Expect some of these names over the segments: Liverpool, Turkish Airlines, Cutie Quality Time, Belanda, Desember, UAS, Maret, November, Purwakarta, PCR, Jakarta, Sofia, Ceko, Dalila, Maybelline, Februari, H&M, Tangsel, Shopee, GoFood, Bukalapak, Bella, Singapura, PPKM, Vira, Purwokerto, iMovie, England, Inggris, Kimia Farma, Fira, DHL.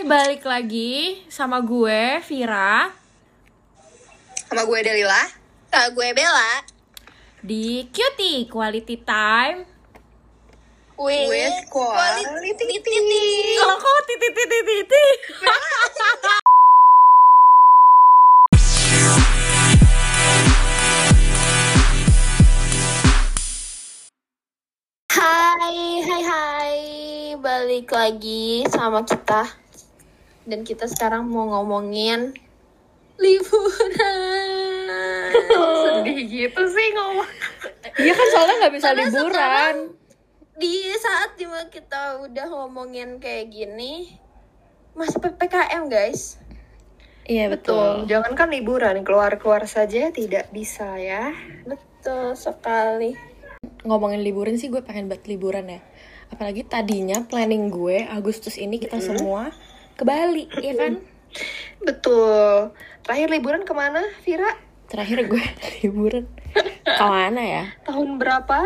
balik lagi sama gue Vira, sama gue Dalila, sama gue Bella di Cutie Quality Time with Quality. Kalau kok titi. Hai, balik lagi sama kita. Dan kita sekarang mau ngomongin liburan. Sedih gitu sih ngomong. Iya kan, soalnya gak bisa karena liburan. Di saat dimana kita udah ngomongin kayak gini, masih PPKM guys. Iya betul. Jangan kan liburan, keluar-keluar saja tidak bisa ya. Betul sekali. Ngomongin liburan sih, gue pengen banget liburan ya. Apalagi tadinya planning gue Agustus ini kita semua ke Bali, ya kan? Betul. Terakhir liburan kemana, Vira? Terakhir gue liburan kemana ya? Tahun berapa?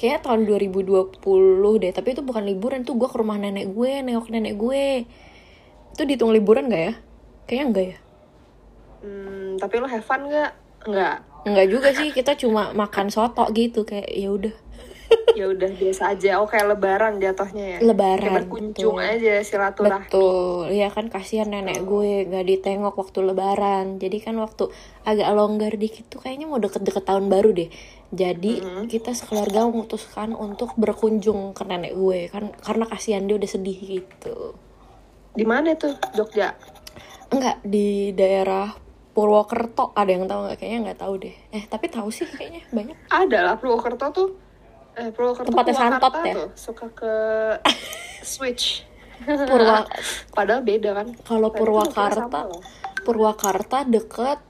Kayaknya tahun 2020 deh. Tapi itu bukan liburan, tuh gue ke rumah nenek gue, nengok nenek gue. Itu dihitung liburan gak ya? Kayaknya enggak ya. Tapi lo have fun gak? Enggak juga sih, kita cuma makan soto gitu, kayak ya udah biasa aja. Oh, kayak lebaran jatuhnya ya. Lebaran. Kayak berkunjung betul. Aja silaturahmi. Betul. Iya kan, kasihan nenek gue enggak ditengok waktu lebaran. Jadi kan waktu agak longgar dikit tuh kayaknya mau deket-deket tahun baru deh. Jadi kita sekeluarga memutuskan untuk berkunjung ke nenek gue kan, karena kasihan dia udah sedih gitu. Di mana tuh? Jogja. Enggak, di daerah Purwokerto, ada yang tahu nggak? Kayaknya nggak tahu deh. Tapi tahu sih kayaknya banyak. Ada lah Purwokerto tuh. Purwokerto tempatnya santot ya. Tuh, suka ke switch. Padahal beda kan. Kalau Purwakarta deket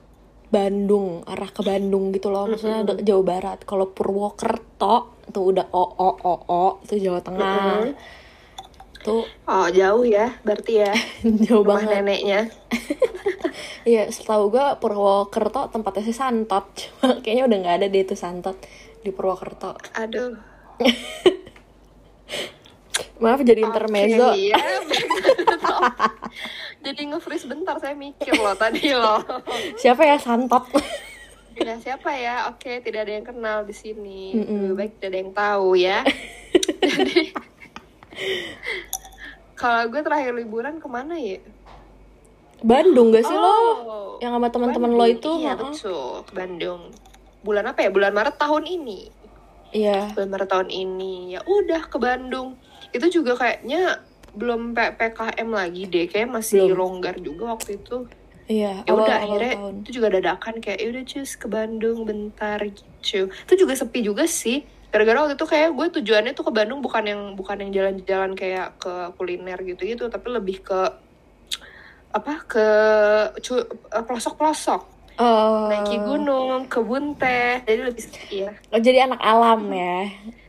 Bandung, arah ke Bandung gitu loh. Maksudnya Jawa Barat. Kalau Purwokerto tuh udah tuh Jawa Tengah. Tuh. Oh, jauh ya, berarti ya. Jauh banget. Rumah neneknya. Iya, setahu gue Purwokerto tempatnya sih santot. Cuma kayaknya udah gak ada deh itu santot di Purwokerto. Aduh. Maaf jadi intermezzo. Iya. Jadi nge-freeze bentar, saya mikir loh tadi loh. Siapa ya santot? Ya, siapa ya? Oke, tidak ada yang kenal di sini. Lebih baik tidak ada yang tahu ya. Jadi kalau gue terakhir liburan kemana ya? Bandung gak sih lo? Yang sama teman-teman lo itu? Iya betul, Bandung. Bulan apa ya? Bulan Maret tahun ini. Iya. Bulan Maret tahun ini. Ya udah ke Bandung. Itu juga kayaknya belum PPKM lagi deh, kayak masih longgar juga waktu itu. Iya. Ya udah akhirnya tahun. Itu juga dadakan kayak ya udah cus ke Bandung bentar gitu. Itu juga sepi juga sih. Gara-gara waktu itu kayak gue tujuannya tuh ke Bandung bukan yang jalan-jalan kayak ke kuliner gitu-gitu, tapi lebih ke pelosok-pelosok, naiki gunung, kebun teh, jadi lebih ya. Oh, jadi anak alam ya?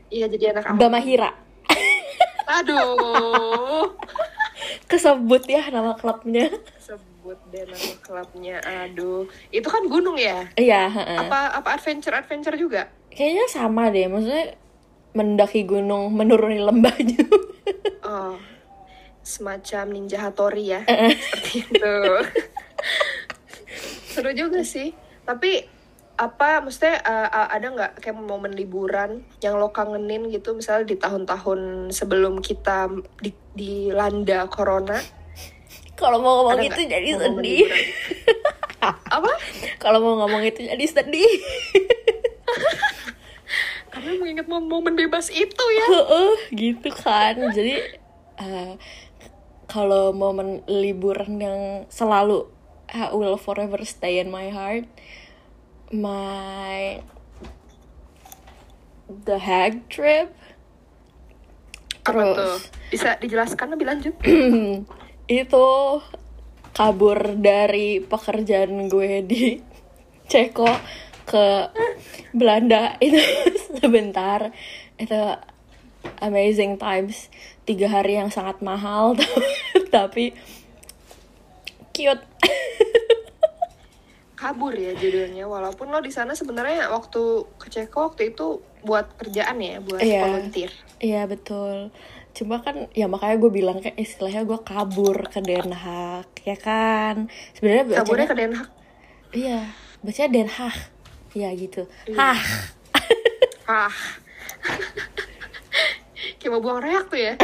Iya, jadi anak alam. Bamahira. Aduh, kesebut ya nama klubnya. Sebut deh nama klubnya, aduh. Itu kan gunung ya? Iya. Apa adventure juga? Kayaknya sama deh, maksudnya mendaki gunung, menuruni lembah juga. Oh. Semacam Ninja Hattori ya, seperti itu. Seru juga sih. Tapi apa maksudnya ada nggak kayak momen liburan yang lo kangenin gitu, misalnya di tahun-tahun sebelum kita dilanda corona? Kalau mau ngomong itu jadi sedih. Apa? Kalau mau ngomong itu jadi sedih. Karena mengingat momen bebas itu ya. Gitu kan. Jadi kalau momen liburan yang selalu will forever stay in my heart, the Haag trip. Terus bisa dijelaskan lebih lanjut? Itu kabur dari pekerjaan gue di Ceko ke Belanda itu sebentar. Itu amazing times. 3 hari yang sangat mahal tapi cute. Kabur ya judulnya. Walaupun lo di sana sebenarnya waktu ke Ceko waktu itu buat kerjaan ya, buat volunteer. Iya betul. Cuma kan ya makanya gue bilang kayak istilahnya gue kabur ke Den Haag, ya kan? Sebenarnya kaburnya ke Den Haag. Iya, bacanya Den Haag. Iya gitu. Hah. Ah. Kayak mau buang reak tuh ya.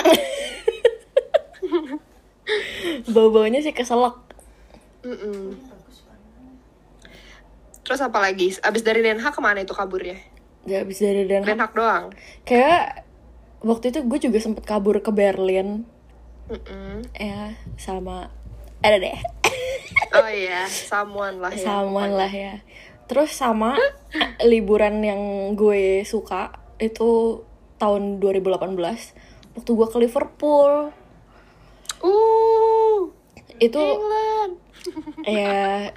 Bau-baunya sih keselak. Terus apa lagi? Abis dari Den Haag kemana itu kaburnya? Ya abis dari Den Haag. Den Haag doang. Kayak waktu itu gue juga sempet kabur ke Berlin. Ya, sama ada deh. Oh iya, someone lah ya. Someone lah ya. Terus sama liburan yang gue suka itu tahun 2018 waktu gue ke Liverpool. Itu England. Ya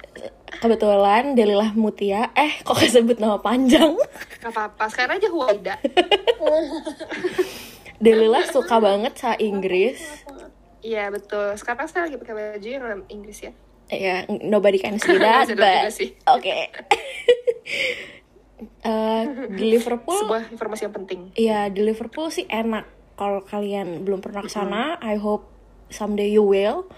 kebetulan Dalila Mutia, kok kesebut nama panjang? Gak apa-apa, sekarang aja Huwaida. Dalila suka banget sama Inggris. Iya betul, sekarang saya lagi pakai baju yang Inggris ya. Iya, nobody can see that, but oke. Di Liverpool, sebuah informasi yang penting. Iya, di Liverpool sih enak. Kalau kalian belum pernah ke sana, I hope someday you will.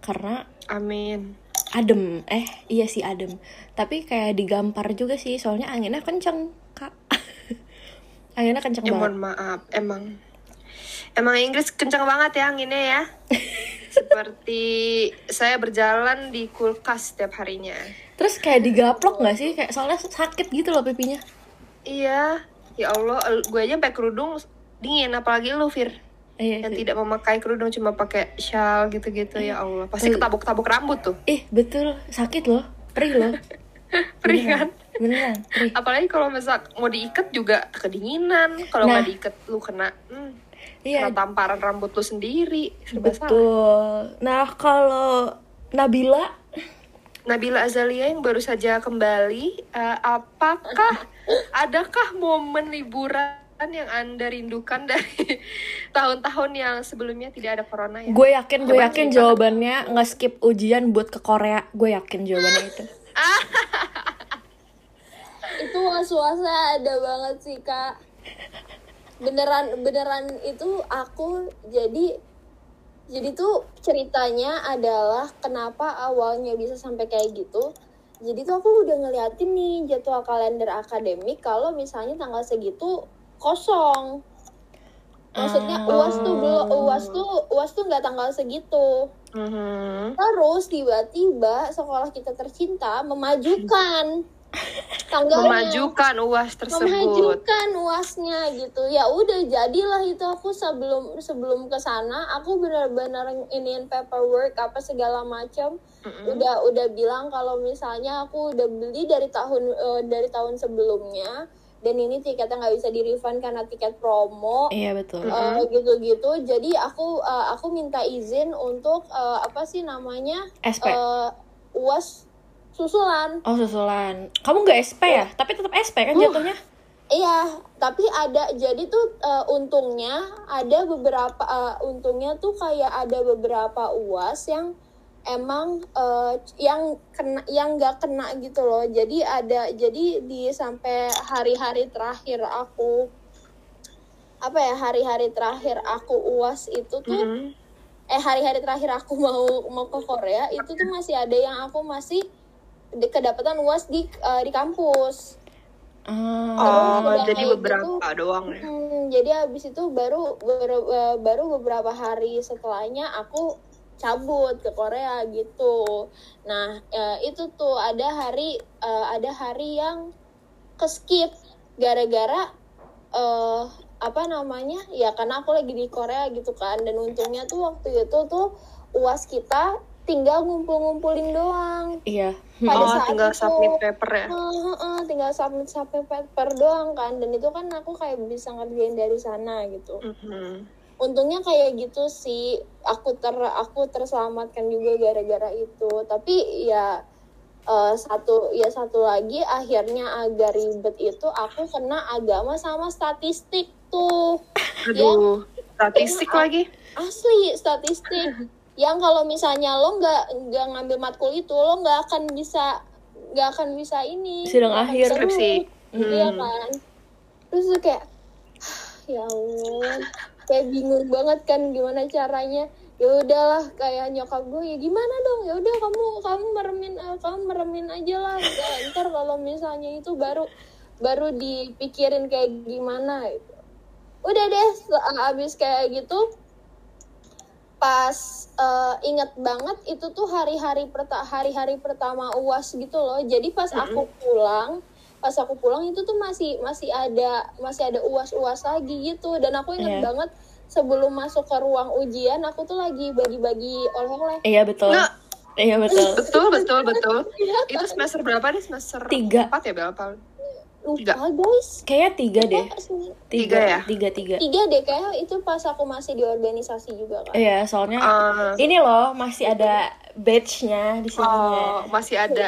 Karena amin. Adem, iya sih adem. Tapi kayak digampar juga sih, soalnya anginnya kenceng, Kak. Anginnya kenceng banget. Mohon maaf, emang Inggris kenceng banget ya anginnya ya. Seperti saya berjalan di kulkas setiap harinya. Terus kayak digaplok nggak sih? Kayak soalnya sakit gitu loh pipinya. Iya, ya Allah, gue aja pakai kerudung dingin, apalagi lu Fir. Yang tidak memakai kerudung cuma pakai shawl gitu-gitu. Ya Allah, pasti ketabuk-tabuk rambut tuh. Betul, sakit loh, perih loh. Perih kan? Beneran, perih. Apalagi kalau misal mau diikat juga kedinginan. Kalau nggak diikat lu kena kena tamparan rambut lu sendiri. Betul. Nah, kalau Nabila Azalia yang baru saja kembali, adakah momen liburan yang Anda rindukan dari tahun-tahun yang sebelumnya tidak ada corona ya? Gue yakin jawabannya nggak skip ujian buat ke Korea. Gue yakin jawabannya itu. Itu suasana ada banget sih Kak. Beneran itu aku jadi tuh ceritanya adalah kenapa awalnya bisa sampai kayak gitu. Jadi tuh aku udah ngeliatin nih jadwal kalender akademik kalau misalnya tanggal segitu kosong. Maksudnya UAS tuh nggak tanggal segitu. Terus tiba-tiba sekolah kita tercinta memajukan tanggalnya. Memajukan UAS tersebut. Memajukan UASnya gitu. Ya udah jadilah itu. Aku sebelum kesana aku benar-benar iniin paperwork apa segala macam. Udah bilang kalau misalnya aku udah beli dari tahun sebelumnya. Dan ini tiketnya nggak bisa di-refund karena tiket promo. Iya betul. Gitu-gitu. Jadi aku minta izin untuk SP. UAS susulan. Oh susulan. Kamu nggak SP ya? Tapi tetap SP kan jatuhnya? Iya, tapi ada jadi tuh untungnya tuh kayak ada beberapa UAS yang emang yang nggak kena gitu loh. Jadi di sampai hari-hari terakhir aku UAS itu tuh hari-hari terakhir aku mau ke Korea itu tuh masih ada yang aku masih kedapatan UAS di kampus. Jadi beberapa itu, doang ya. Jadi habis itu baru beberapa hari setelahnya aku cabut ke Korea gitu. Nah, itu tuh ada hari yang keskip gara-gara ya karena aku lagi di Korea gitu kan. Dan untungnya tuh waktu itu tuh UAS kita tinggal ngumpul-ngumpulin doang. Iya. Pada saat tinggal itu, submit paper ya. Tinggal submit paper doang kan. Dan itu kan aku kayak bisa ngerjain dari sana gitu. Untungnya kayak gitu sih, aku terselamatkan juga gara-gara itu. Tapi ya satu lagi akhirnya agak ribet itu aku kena agama sama statistik tuh. Aduh, ya, statistik lagi. Asli statistik. Yang kalau misalnya lo nggak ngambil matkul itu lo nggak akan bisa ini. Sidang akhir skripsi. Iya kan. Terus kayak ya Allah. kayak bingung banget kan gimana caranya. Ya udahlah kayak nyokap gue, ya gimana dong, ya udah kamu meremin aja lah, ntar kalau misalnya itu baru dipikirin kayak gimana gitu. Udah deh, abis kayak gitu pas inget banget itu tuh hari-hari pertama UAS gitu loh. Jadi pas aku pulang itu tuh masih ada UAS lagi gitu. Dan aku inget banget sebelum masuk ke ruang ujian aku tuh lagi bagi-bagi oleh-oleh. Iya betul. Nah. Iya betul. betul. Itu semester berapa nih? Semester 3. 4 ya berapa? Lupa guys, kayaknya 3 deh kayak itu pas aku masih di organisasi juga kan. Iya soalnya ini loh masih ada badge-nya di sini. Oh ya. Masih ada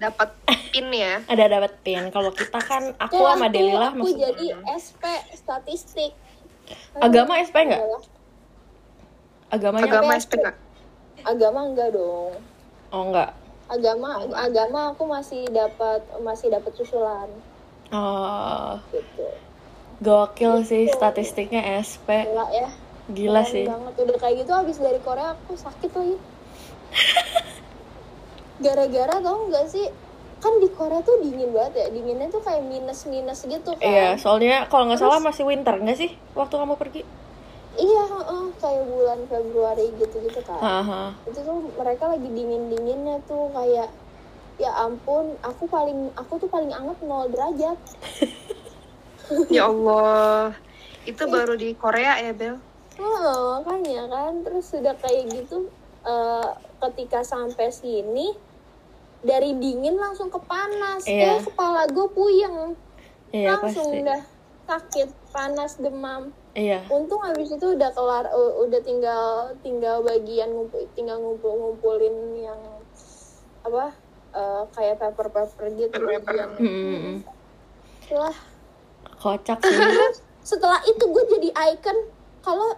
dapat pin ya. Ada dapat pin. Kalau kita kan aku sama Dalila aku jadi SP statistik. Agama SP enggak? Agama SP enggak? Agama enggak dong. Oh enggak. Agama aku masih dapat susulan. Oh. Gitu. Gokil gitu. Sih statistiknya SP. Gila ya. Gila sih. Banget udah kayak gitu habis dari Korea aku sakit lagi. Gara-gara tau enggak sih? Kan di Korea tuh dingin banget ya. Dinginnya tuh kayak minus-minus gitu kan. Iya, soalnya kalau enggak salah masih winter enggak sih waktu kamu pergi? Iya, kayak bulan Februari gitu-gitu kan. Uh-huh. Itu tuh mereka lagi dingin-dinginnya tuh kayak ya ampun, aku tuh paling anget 0 derajat. Ya Allah. Itu baru di Korea ya, Bel? Oh, kan ya kan. Terus sudah kayak gitu ketika sampai sini dari dingin langsung ke panas. Yeah. Kepala gue puyeng. Yeah, langsung pasti. Udah sakit, panas, demam. Iya. Untung habis itu udah kelar, udah tinggal bagian ngumpulin yang apa kayak paper gitu bagian. Lah kocak sih. Setelah itu gue jadi icon kalau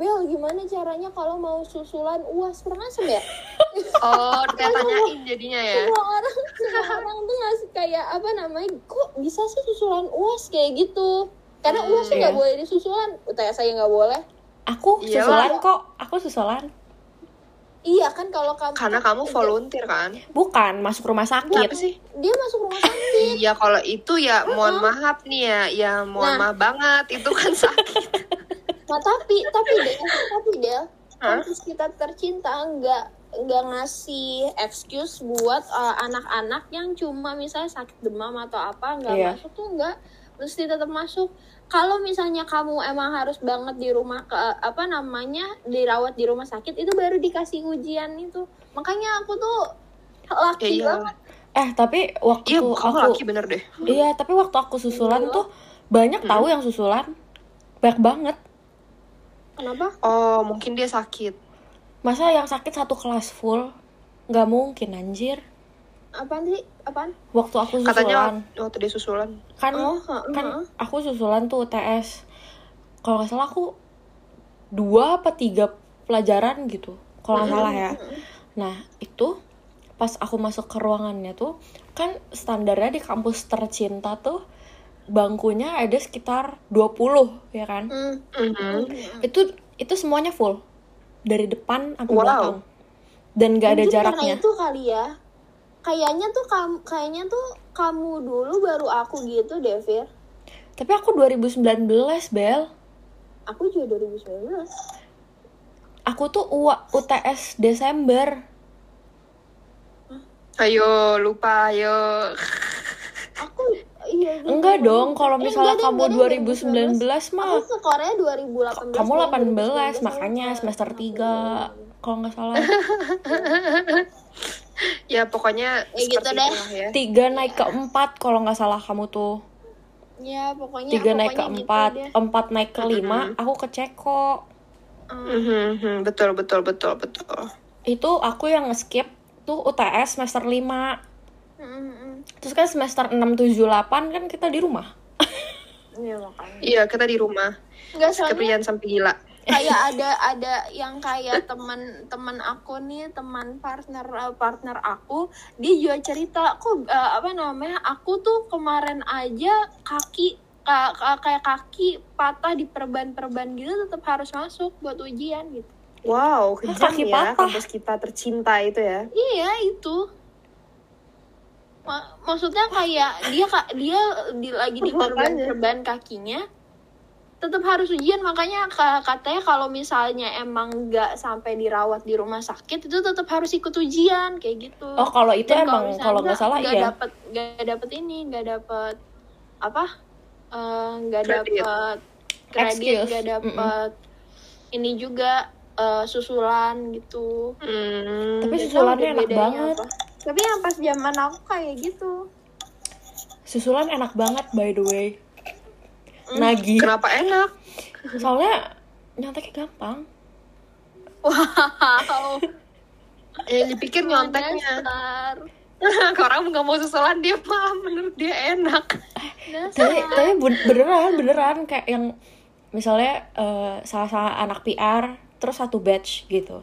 Bel gimana caranya kalau mau susulan UAS pernasem ya? Oh, ditanyain jadinya ya. Semua orang tuh ngasih kayak apa namanya? Kok bisa sih susulan UAS kayak gitu? Karena UAS tuh nggak boleh disusulan, UTS saya nggak boleh. Aku susulan kok, aku susulan. Iya kan kalau kamu. Karena kamu volunteer kan? Bukan, masuk rumah sakit. Bukan, apa sih? Dia masuk rumah sakit. Iya kalau itu ya mohon maaf nih ya mohon maaf banget itu kan sakit. Nah tapi deh, kampus kita tercinta nggak ngasih excuse buat anak-anak yang cuma misalnya sakit demam atau apa nggak masuk tuh nggak. Mesti tetap masuk. Kalau misalnya kamu emang harus banget di rumah dirawat di rumah sakit itu baru dikasih ujian itu. Makanya aku tuh laki banget. Tapi waktu aku laki bener deh. Iya, tapi waktu aku susulan tuh banyak tahu yang susulan. Banyak banget. Kenapa? Oh, mungkin dia sakit. Masa yang sakit satu kelas full? Gak mungkin anjir. Apaan? Waktu aku susulan. Katanya waktu dia susulan. Kan aku susulan tuh UTS. Kalau nggak salah aku 2 atau 3 pelajaran gitu. Kalau nggak salah ya. Nah itu pas aku masuk ke ruangannya tuh kan standarnya di kampus tercinta tuh bangkunya ada sekitar 20 ya kan. Itu semuanya full dari depan sampai belakang dan nggak ada jaraknya. Itu kali ya. Kayaknya tuh kamu dulu baru aku gitu, Devir. Tapi aku 2019, Bel. Aku juga 2019. Aku tuh UTS Desember. Ayo, lupa, ayo. Aku iya. Enggak dong, kalau misalnya kamu 2019 mah. Aku ke Korea 2018. Kamu 18, makanya semester 3 kalau enggak salah. Ya pokoknya gitu deh. Ya. 3 naik ke 4 kalau nggak salah kamu tuh. Ya pokoknya 3 naik ke 4, gitu 4 naik ke 5, aku ke Ceko. Betul. Itu aku yang nge-skip tuh UTS semester 5. Terus kan semester 6, 7, 8 kan kita di rumah. Iya makanya. Iya kita di rumah. Enggak soalnya sampai gila. Kayak ada yang kayak teman aku nih, teman partner aku, dia juga cerita kok apa namanya, aku tuh kemarin aja kaki kayak kaki patah di perban-perban gitu tetap harus masuk buat ujian gitu. Wow, kejam ya kampus kita tercinta itu ya. Iya, itu. Maksudnya kayak dia lagi di perban-perban kakinya tetap harus ujian, makanya katanya kalau misalnya emang nggak sampai dirawat di rumah sakit itu tetap harus ikut ujian kayak gitu. Oh, kalau itu dan emang kalau nggak salah iya. Nggak dapet kredit, nggak dapet ini juga susulan gitu. Tapi susulannya enak banget. Apa? Tapi yang pas zaman aku kayak gitu. Susulan enak banget by the way. Nagih. Kenapa enak? Soalnya nyonteknya gampang. Wow. Dipikir nyonteknya. Orang nggak mau susulan dia malah menurut dia enak. Tapi beneran kayak yang misalnya salah anak PR terus satu batch gitu.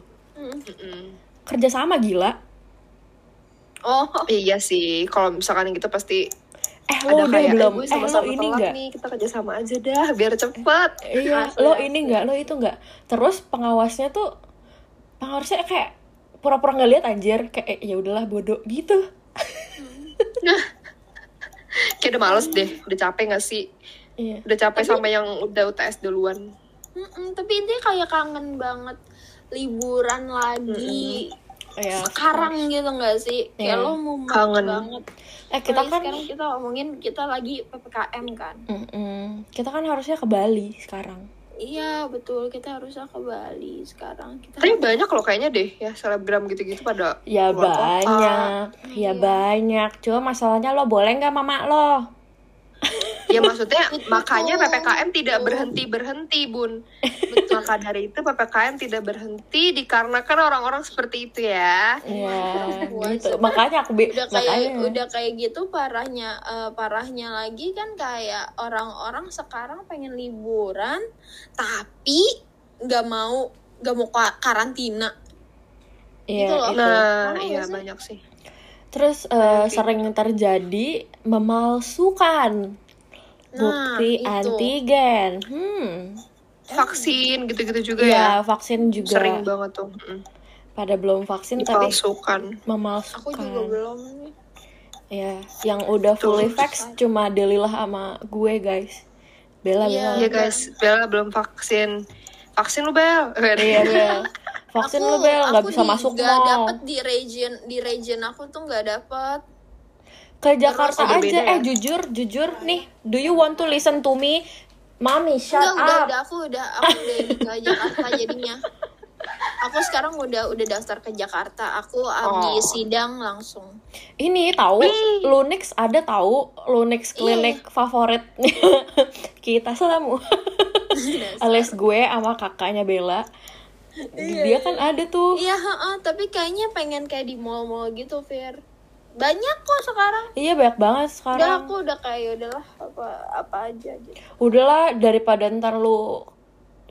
Kerjasama gila. Oh iya sih, kalau misalkan gitu pasti. Lo udah belum? Lo ini nggak? Kita kerja sama aja dah, biar cepet. Iya, lo ini nggak, lo itu nggak. Terus pengawasnya kayak pura-pura nggak lihat anjir, kayak ya udahlah bodoh gitu. Kayak udah males deh, udah capek nggak sih? Iya. Udah capek tapi, sama yang udah UTS duluan. Tapi intinya kayak kangen banget liburan lagi. Ya, sekarang gitu nggak sih? Kayak lo mumet banget. Kita kan sekarang kita ngomongin kita lagi PPKM kan. Kita kan harusnya ke Bali sekarang. Iya betul, kita harusnya ke Bali sekarang. Tapi banyak loh kayaknya deh ya selebgram gitu-gitu pada. Ya banyak, banyak. Cuma masalahnya lo boleh nggak mama lo? Ya maksudnya makanya PPKM tidak berhenti Bun. Betul. Maka dari itu PPKM tidak berhenti dikarenakan orang-orang seperti itu ya. Iya. Gitu. Makanya udah kayak gitu parahnya lagi kan kayak orang-orang sekarang pengen liburan tapi nggak mau karantina. Iya. Gitu loh. Nah, iya banyak sih. Terus sering terjadi memalsukan bukti antigen. Vaksin gitu-gitu juga ya. Vaksin juga. Sering banget tuh. Pada belum vaksin dipalsukan. Tapi memalsukan. Aku juga belum nih. Ya, yang udah fully vax cuma Dalila sama gue, guys. Bella belum. Iya, guys. Bella belum vaksin. Vaksin lu, Bel. Iya, Bel. Vaksin lu Bel, nggak bisa masuk mall. Aku dapet di region aku tuh nggak dapet. Ke Jakarta aja, ya? jujur nih, do you want to listen to me, mami? Shut up. Aku udah ke Jakarta jadinya. Aku sekarang udah daftar ke Jakarta. Aku di sidang langsung. Ini tahu, Lunix ada tahu, Lunix klinik favorit kita selamu. Alias gue sama kakaknya Bella. Dia kan ada tuh. Iya, tapi kayaknya pengen kayak di mall-mall gitu, Fir. Banyak kok sekarang. Iya, banyak banget sekarang. Udah, aku udah kayak udahlah apa aja gitu. Udahlah daripada ntar lu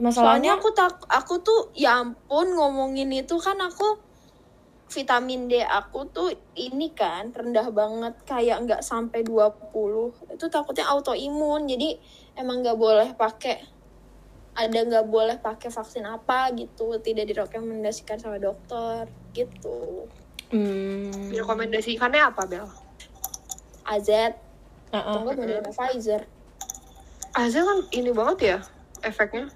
masalahnya. Soalnya aku tuh ya ampun ngomongin itu kan aku vitamin D aku tuh ini kan rendah banget kayak enggak sampai 20. Itu takutnya autoimun. Jadi emang nggak boleh pakai vaksin apa gitu, tidak direkomendasikan sama dokter gitu. Direkomendasikannya apa Bel? AZ, tunggu Moderna, Pfizer. AZ kan ini banget ya efeknya.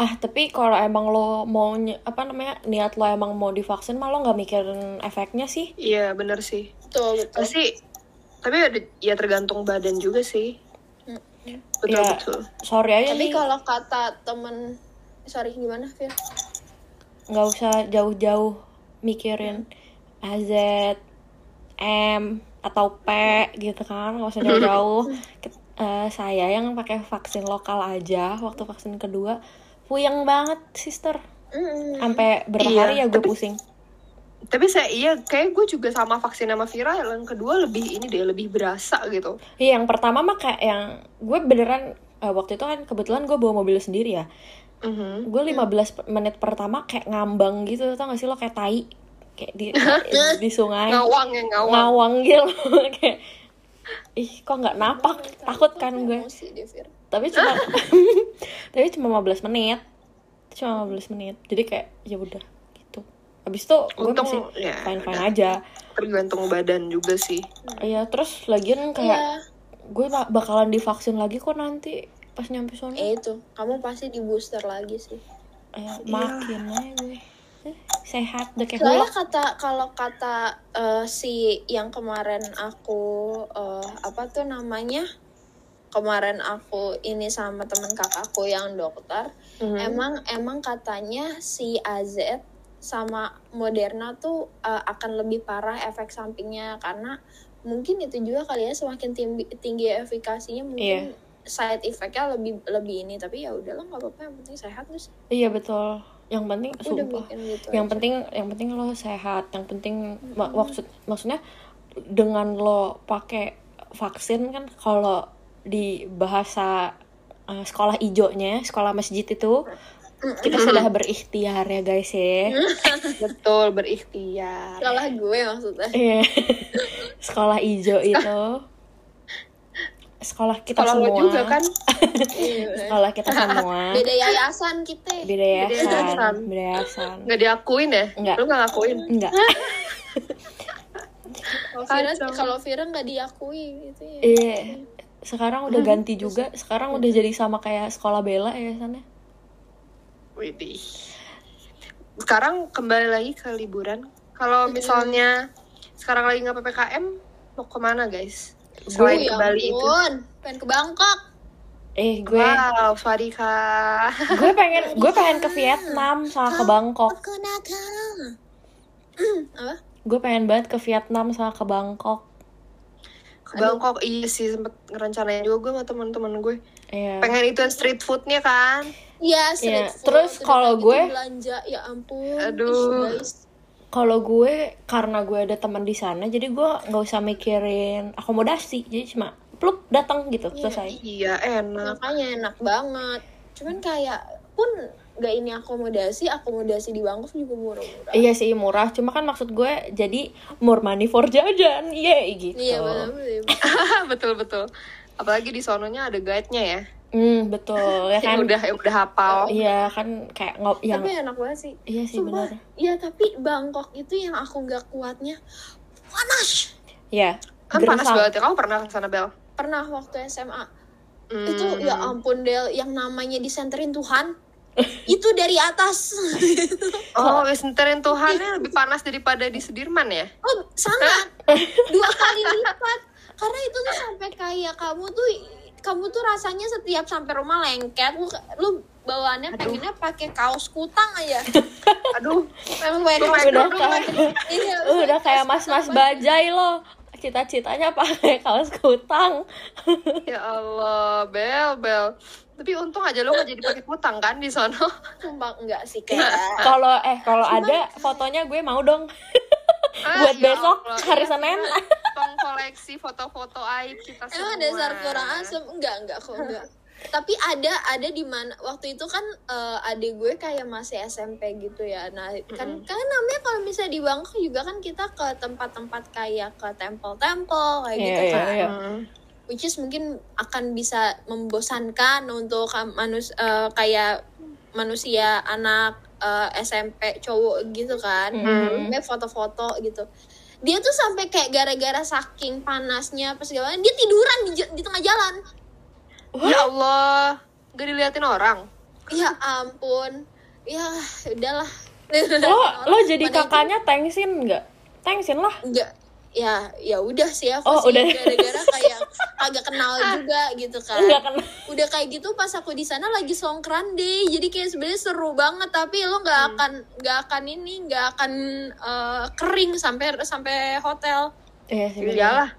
Tapi kalau emang lo mau niat lo emang mau divaksin mah lo nggak mikirin efeknya sih? Iya benar sih. Betul. Pasti, tapi ya tergantung badan juga sih. Betul. Sorry aja tapi nih. Kalau kata temen sorry gimana Fir? Nggak usah jauh-jauh mikirin AZ, M atau P gitu kan, nggak usah jauh-jauh. Saya yang pakai vaksin lokal aja waktu vaksin kedua puyeng banget sister, sampai berhari gue pusing. Tapi kayak gue juga sama vaksin sama Vira yang kedua lebih berasa gitu. Iya, yang pertama mah kayak yang gue beneran waktu itu kan kebetulan gue bawa mobil sendiri ya. Gue 15 menit pertama kayak ngambang gitu, tau gak sih lo kayak tai kayak di sungai. Ngawang gitu kayak Ih, kok nggak napak? Takut kan gue. Tapi cuma 15 menit. Jadi kayak ya udah gitu. Habis itu gue masih fine-fine aja. Tergantung badan juga sih. Iya, terus lagian kayak gue bakalan divaksin lagi kok nanti pas nyampe sono. Itu, kamu pasti di booster lagi sih. Makinnya gue sehat deh kayak gue. Kalau kata si yang kemarin aku kemarin aku ini sama temen kakakku yang dokter, emang katanya si AZ sama Moderna tuh akan lebih parah efek sampingnya, karena mungkin itu juga kali ya, semakin tinggi efikasinya mungkin side effect-nya lebih ini, tapi ya udahlah nggak apa-apa, yang penting sehat terus. Iya betul, yang penting sumpah gitu yang penting lo sehat, yang penting maksudnya dengan lo pakai vaksin kan, kalau di bahasa sekolah ijonya, sekolah masjid itu kita sudah berikhtiar ya guys ya. Betul, berikhtiar. Sekolah gue maksudnya. Iya. Sekolah ijo itu sekolah kita sekolah semua. Sekolah juga kan. Sekolah kita semua. Beda yayasan kita. Beda yayasan. Enggak diakuin ya? Enggak. Lu enggak ngakuin? Enggak. Kalau Vira enggak diakui gitu ya. Iya. Sekarang udah ganti juga. Sekarang udah jadi sama kayak sekolah Bella yayasannya. Widih. Sekarang kembali lagi ke liburan. Kalau misalnya sekarang lagi nggak PPKM, mau kemana guys? Selain ke Bali itu. Pengen ke Bangkok. Gue. Wow, Farika. Gue pengen ke Vietnam sama ke Bangkok. Gue pengen banget ke Vietnam sama ke Bangkok. Iya sih, sempet ngerencanain juga gue sama teman-teman gue. Iya. Pengen itu street foodnya kan? Iya, street food. Terus kalau gue belanja, ya ampun. Aduh. Kalau gue, karena gue ada teman di sana, jadi gue nggak usah mikirin akomodasi, jadi cuma pluk datang gitu selesai. Iya, enak. Makanya enak banget. Cuman kayak pun nggak ini akomodasi di Bangkok juga murah-murah. Iya sih murah, cuma kan maksud gue jadi more money for jajan, gitu. Iya betul. Betul. Apalagi di sononya ada guide-nya ya. Betul ya kan. udah hafal. Iya kan kayak yang. Tapi enak banget sih. Iya sih benar. Iya tapi Bangkok itu yang aku nggak kuatnya panas. Iya. Kan panas banget ya. Kamu pernah ke sana Bel? Pernah waktu SMA. Itu ya ampun Del, yang namanya disenterin Tuhan. Itu dari atas. Oh, disenterin Tuhannya lebih panas daripada di Sudirman ya? Oh, sangat. 2 kali lipat. Karena itu tuh sampai kayak kamu tuh rasanya setiap sampai rumah lengket, lu bawaannya pengennya pakai kaos kutang aja. Aduh, memang udah kayak mas-mas bajai lo. Cita-citanya pakai kaos kutang. Ya Allah, Bel. Tapi untung aja lo gak jadi pakai kutang kan di sono. Sumpah enggak sih kayak. Kalau ada fotonya gue mau dong. Buat ya besok Allah. Hari Senin. Koleksi foto-foto aib kita semua. Emang dasar kurang asem? Enggak. Tapi ada di mana waktu itu kan adik gue kayak masih SMP gitu ya. Nah, kan namanya kalau misalnya di Bangkok juga kan kita ke tempat-tempat kayak ke tempel-tempel kayak gitu kan. Yeah. Which is mungkin akan bisa membosankan untuk kayak manusia anak SMP cowok gitu kan. Kayak foto-foto gitu. Dia tuh sampai kayak gara-gara saking panasnya pas segala, dia tiduran di tengah jalan. What? Ya Allah, gak diliatin orang. Ya ampun. Ya udahlah. Lo jadi kakaknya tengsin nggak? Tengsin lah. Nggak. Ya udah sih aku udah. Gara-gara kayak agak kenal juga gitu kan. Nggak kenal. Udah kayak gitu pas aku di sana lagi songkran deh. Jadi kayak sebenarnya seru banget, tapi lo nggak akan kering sampai hotel. Iya sih. Iyalah.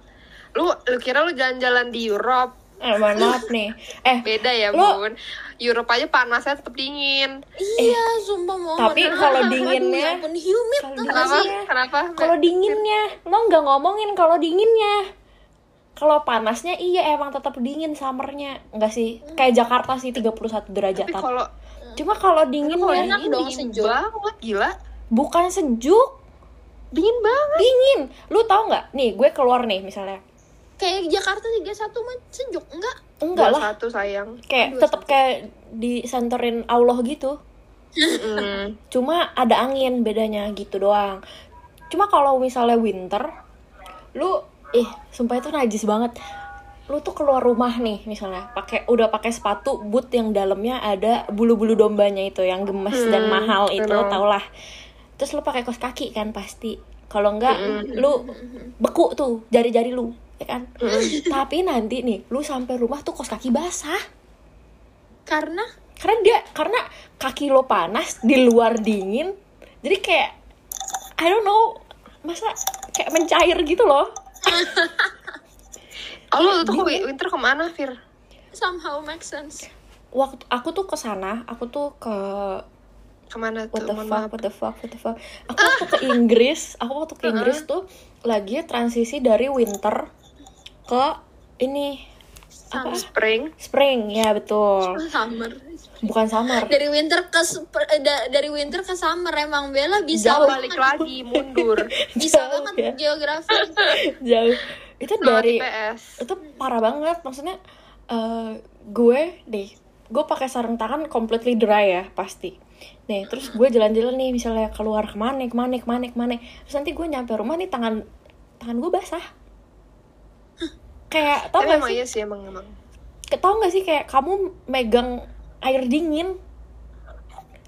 Lu kira lu jalan-jalan di Europe? Maaf nih. Beda ya, lo, Bun. Eropa aja panasnya tetap dingin. Iya, sumpah mohon. Tapi kalau dinginnya ampun humid tuh sih. Kenapa? Kalau dinginnya, lo enggak ngomongin kalau dinginnya. Kalau panasnya iya emang tetap dingin summernya. Enggak sih? Kayak Jakarta sih 31 derajat. Tapi kalau cuma kalau dingin enak dong, sejuk banget gila. Bukan sejuk. Dingin banget. Dingin. Lu tahu enggak? Nih, gue keluar nih misalnya. Kayak Jakarta 31 mah sejuk, enggak? Enggak lah. 21 sayang. Kayak tetap kayak disenterin Allah gitu. Cuma ada angin bedanya gitu doang. Cuma kalau misalnya winter, lu sumpah itu najis banget. Lu tuh keluar rumah nih misalnya, udah pakai sepatu boot yang dalamnya ada bulu-bulu dombanya itu yang gemes dan mahal itu, tau lah. Terus lu pakai kaos kaki kan pasti. Kalau enggak lu beku tuh jari-jari lu. Ya kan? Tapi nanti nih lu sampai rumah tuh kaos kaki basah. Karena kaki lo panas di luar dingin. Jadi kayak I don't know, masa kayak mencair gitu loh. Lo tuh winter kemana, Fir? Somehow makes sense. Waktu aku tuh kesana, kemana tuh? What the fuck. Aku waktu ke Inggris. Tuh lagi transisi dari winter ke ini apa? Spring ya betul. Bukan summer. Dari winter ke summer emang Bella bisa jauh. Balik lagi mundur. Bisa jauh, banget ya. Geografi. Jauh. Itu dari PS. Itu parah banget maksudnya. Gue pakai sarung tangan completely dry ya pasti. Nih, terus gue jalan-jalan nih misalnya keluar kemana. Terus nanti gue nyampe rumah nih tangan gue basah. Kayak tau gak sih? Iya sih emang. Tau gak sih kayak kamu megang air dingin.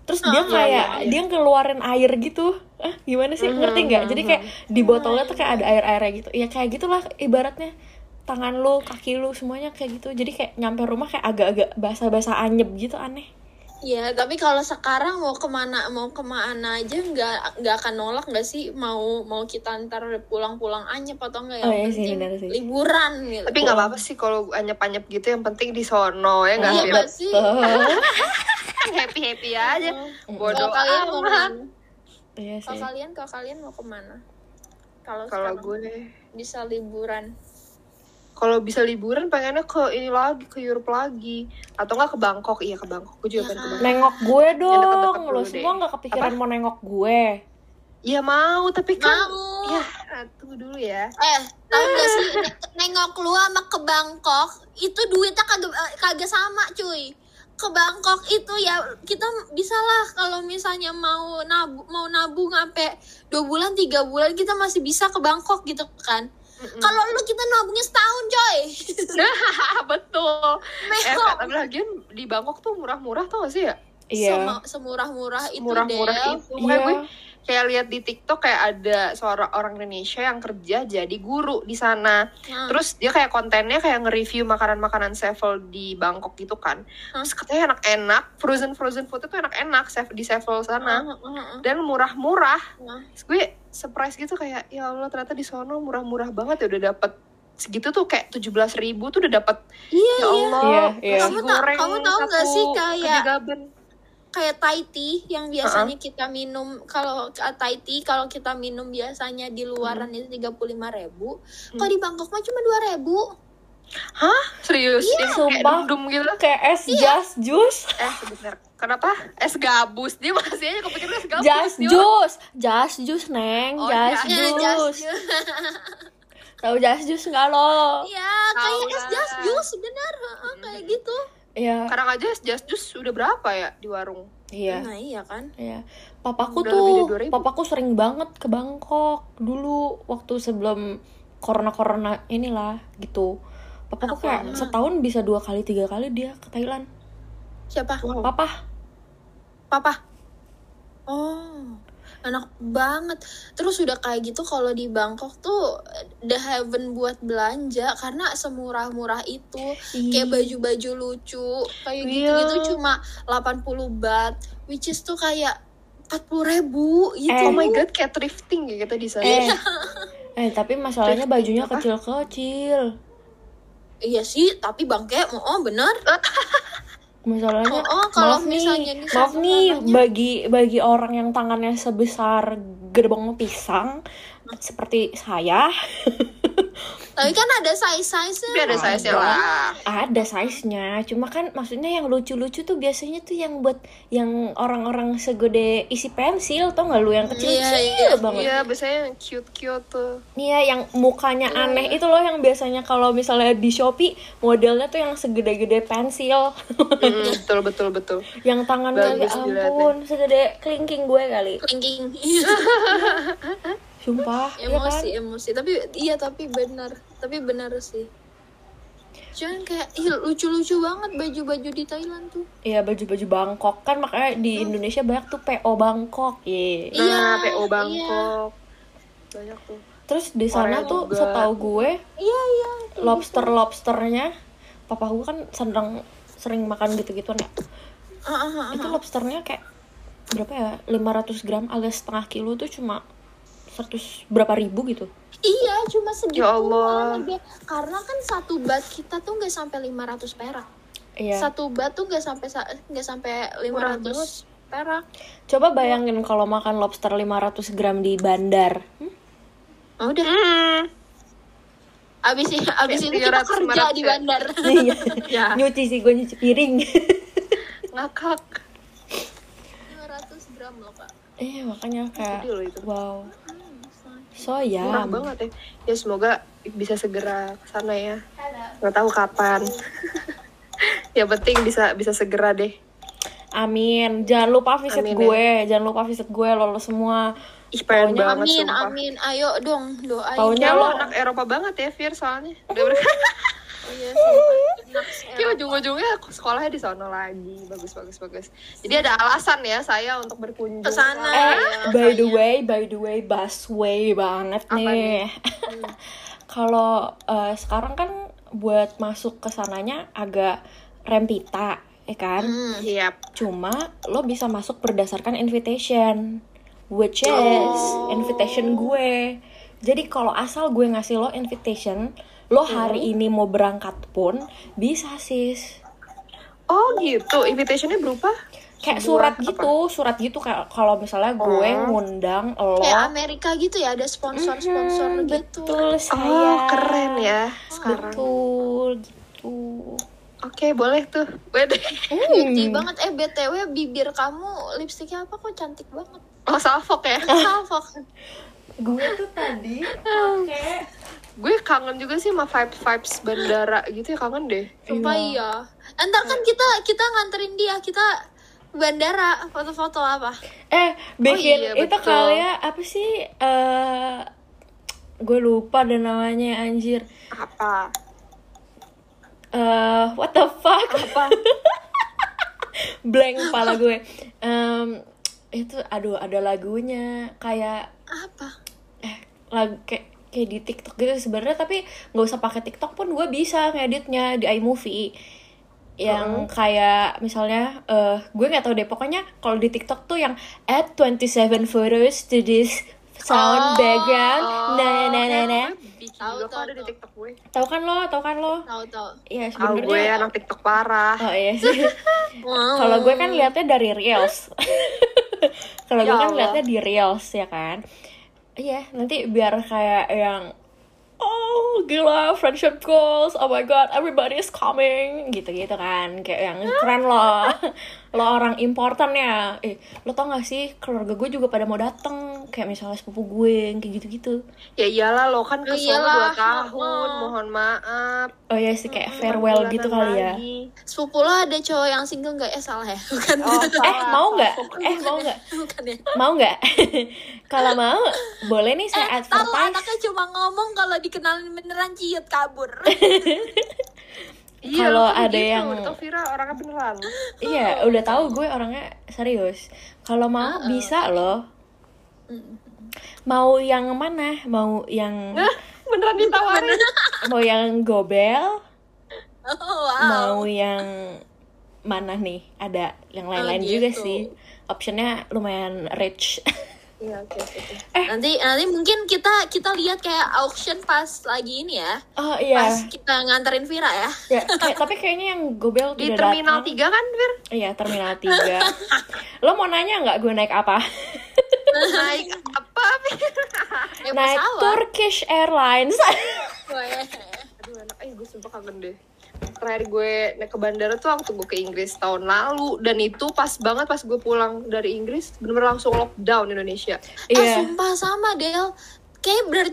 Terus dia kayak dia ngeluarin air gitu. Gimana sih? Ngerti gak? Jadi kayak di botolnya tuh kayak ada air-airnya gitu. Ya kayak gitulah ibaratnya. Tangan lu, kaki lu semuanya kayak gitu. Jadi kayak nyampe rumah kayak agak-agak basah-basah anyep gitu, aneh. Iya, tapi kalau sekarang mau kemana aja nggak akan nolak nggak sih mau kita ntar pulang anyep atau nggak yang penting sih. Liburan gitu. Tapi nggak apa-apa sih kalau anyep gitu, yang penting di sono ya nggak sih. Happy aja. Bodoh amat. Iya sih. Kalau kalian mau kemana? Kalau gue bisa liburan. Kalau bisa liburan pengennya ke ini lagi, ke Europe lagi, atau nggak ke Bangkok? Iya ke Bangkok. Gue juga pengen ke Bangkok. Nengok gue dong. Deket-deket lo semua nggak kepikiran mau nengok gue? Iya mau, tapi kan. Mau. Ya, tunggu dulu ya. Tahu nggak sih nengok lu sama ke Bangkok itu duitnya kagak sama cuy. Ke Bangkok itu ya kita bisa lah kalau misalnya mau nabung sampai 2 bulan 3 bulan kita masih bisa ke Bangkok gitu kan. Kalau lu kita nabungnya setahun coy. Betul. Tapi lagian di Bangkok tuh murah-murah tau gak sih ya? Iya. Semurah-murah itu deh. Murah-murah itu. Makanya gue kayak lihat di TikTok kayak ada seorang orang Indonesia yang kerja jadi guru di sana. Terus dia kayak kontennya kayak nge-review makanan-makanan sevel di Bangkok gitu kan. Terus katanya enak-enak, frozen food itu enak-enak di sevel sana. Dan murah-murah. Terus gue surprise gitu kayak ya Allah ternyata di sono murah-murah banget ya, udah dapet segitu tuh kayak 17.000 tuh udah dapet. Iya, ya Allah. Iya. Kamu tahu nggak sih kayak Thai tea yang biasanya kita minum kalau Thai tea kalau kita minum biasanya di luaran itu 35.000. Kok di Bangkok mah cuma 2.000. Hah? Serius? Iya. Sumpah. Gitu. Kayak es jus. Bener. Kenapa? Es gabus. Dia masih aja kepikiran es gabus. Jas jus, Neng. Oh, jas jus. Tahu jas jus enggak lo? Iya, kayak es jas jus bener. Kayak gitu. Iya. Kadang aja es jas jus udah berapa ya di warung? Iya. Nah, iya kan? Iya. Papaku sering banget ke Bangkok dulu waktu sebelum corona inilah gitu. Papa tuh kayak setahun bisa 2 kali 3 kali dia ke Thailand. Siapa? Wow. Papa. Oh, enak banget. Terus udah kayak gitu kalau di Bangkok tuh the heaven buat belanja karena semurah-murah itu. Kayak baju-baju lucu kayak gitu-gitu cuma 80 baht, which is tuh kayak 40.000 gitu. Oh my god, kayak thrifting ya kita di sana. Tapi masalahnya bajunya kecil-kecil. Iya sih, tapi bangke, bener. Masalahnya, maaf nih, bagi orang yang tangannya sebesar gerbong pisang, seperti saya, Tapi kan ada size-size-nya. Ada size-nya lah. Ada size-nya. Cuma kan maksudnya yang lucu-lucu tuh biasanya tuh yang buat yang orang-orang segede isi pensil, tau gak lu, yang kecil-kecil banget. Iya, biasanya yang cute-cute tuh. Iya, yang mukanya aneh itu loh, yang biasanya kalau misalnya di Shopee modelnya tuh yang segede-gede pensil. Betul, betul, betul. Yang tangan kali, ampun, segede kelingking gue kali. Kelingking. Sumpah, emosi, ya kan? Emosi. Tapi iya, tapi benar sih. Cuman kayak ya, lucu-lucu banget baju-baju di Thailand tuh. Iya, baju-baju Bangkok kan, makanya di Indonesia banyak tuh PO Bangkok. Iya, nah, PO Bangkok. Iya. Banyak tuh. Terus di sana tuh setahu gue, iya, lobsternya, papa gue kan sering makan gitu-gituan ya. Itu lobsternya kayak berapa ya? 500 gram alias setengah kilo tuh cuma 100 berapa ribu gitu. Iya, cuma segitu. Ya Allah. Karena kan satu bat kita tuh enggak sampai 500 perak. Iya. Satu bat tuh enggak sampai 500 perak. Coba bayangin kalau makan lobster 500 gram di bandar. Udah. Abis itu kita kerja di bandar. Iya. Nyuci sih, gue nyuci piring. Ngakak. 500 gram loh, Pak. Iya, makanya kayak wow. So ya. Murah banget ya. Ya semoga bisa segera ke sana ya. Enggak tahu kapan. Ya penting bisa segera deh. Amin. Jangan lupa visit gue. Ya. Jangan lupa visit gue lo semua. Ih, pengen banget. Amin, sumpah. Amin. Ayo dong doain. Taunya lo anak Eropa banget ya, Fir, soalnya. Iya, kayak ujung-ujungnya sekolahnya di sono lagi. Bagus. Jadi ada alasan ya saya untuk berkunjung ke sana. By the way, busway banget nih. Kalau sekarang kan buat masuk ke sananya agak rempita, ya kan? Yep. Cuma lo bisa masuk berdasarkan invitation, which is invitation gue. Jadi kalau asal gue ngasih lo invitation, lo hari ini mau berangkat pun bisa, sis. Oh gitu, invitationnya berupa? Kayak surat gitu kayak kalau misalnya gue ngundang lo. Kayak Amerika gitu ya, ada sponsor-sponsor gitu. Betul, saya. Oh keren ya sekarang. Betul, gitu. Oke, boleh tuh. Wede. Cantik banget. BTW bibir kamu lipstiknya apa, kok cantik banget? Oh, Salfok ya? Salfok. Gue tuh tadi pakai. Gue kangen juga sih sama vibes bandara gitu ya, kangen deh. Sumpah iya. Entar kan kita nganterin dia, kita bandara foto-foto apa? Bikin itu kali ya, apa sih? Gue lupa deh namanya, anjir. Apa? What the fuck? Apa? Blank kepala gue. Itu aduh, ada lagunya kayak apa? Lagu kayak di TikTok gitu sebenarnya, tapi nggak usah pakai TikTok pun gue bisa ngeditnya di iMovie yang kayak misalnya gue nggak tahu deh, pokoknya kalau di TikTok tuh yang add 27 photos to this sound background nah. Tahu kan lo? Iya sebenarnya. Gue anak TikTok parah. Oh iya sih. Kalau gue kan liatnya dari reels. Kalau gue kan liatnya di reels ya kan. Iya, nanti biar kayak yang oh gila, friendship goals, oh my god, everybody is coming, gitu-gitu kan. Kayak yang keren loh. Lo orang important ya. Lo tau gak sih, keluarga gue juga pada mau dateng. Kayak misalnya sepupu gue, kayak gitu-gitu. Ya iyalah, lo kan kesana 2 tahun, mohon maaf. Oh iya sih, kayak farewell gitu kali ya. Sepupu lo ada cowok yang single gak? Salah ya? Bukan. Oh, salah. Mau gak? Kalau mau, boleh nih saya advertise. Tau, anaknya cuma ngomong kalau dikenalin beneran ciut kabur. Iya, kalau ada gitu, yang udah tau Vira orangnya beneran. Iya, udah tahu gue orangnya serius. Kalau mau bisa loh. Mau yang mana? Mau yang beneran ditawarin. Mau yang gobel? Mau yang mana nih? Ada yang lain-lain gitu juga sih. Optionnya lumayan rich. Iya, oke. Nanti mungkin kita lihat kayak auction pas lagi ini ya. Oh iya. Pas kita nganterin Vira ya. Ya, tapi kayaknya yang gobel di terminal datang. 3 kan, Vir? Iya, terminal 3. Lo mau nanya enggak gue naik apa? Naik apa, Vir? Naik Turkish Airlines. kangen deh. Terakhir gue naik ke bandara tuh waktu gue ke Inggris tahun lalu, dan itu pas banget pas gue pulang dari Inggris bener-bener langsung lockdown Indonesia. Sumpah sama Del. Kayaknya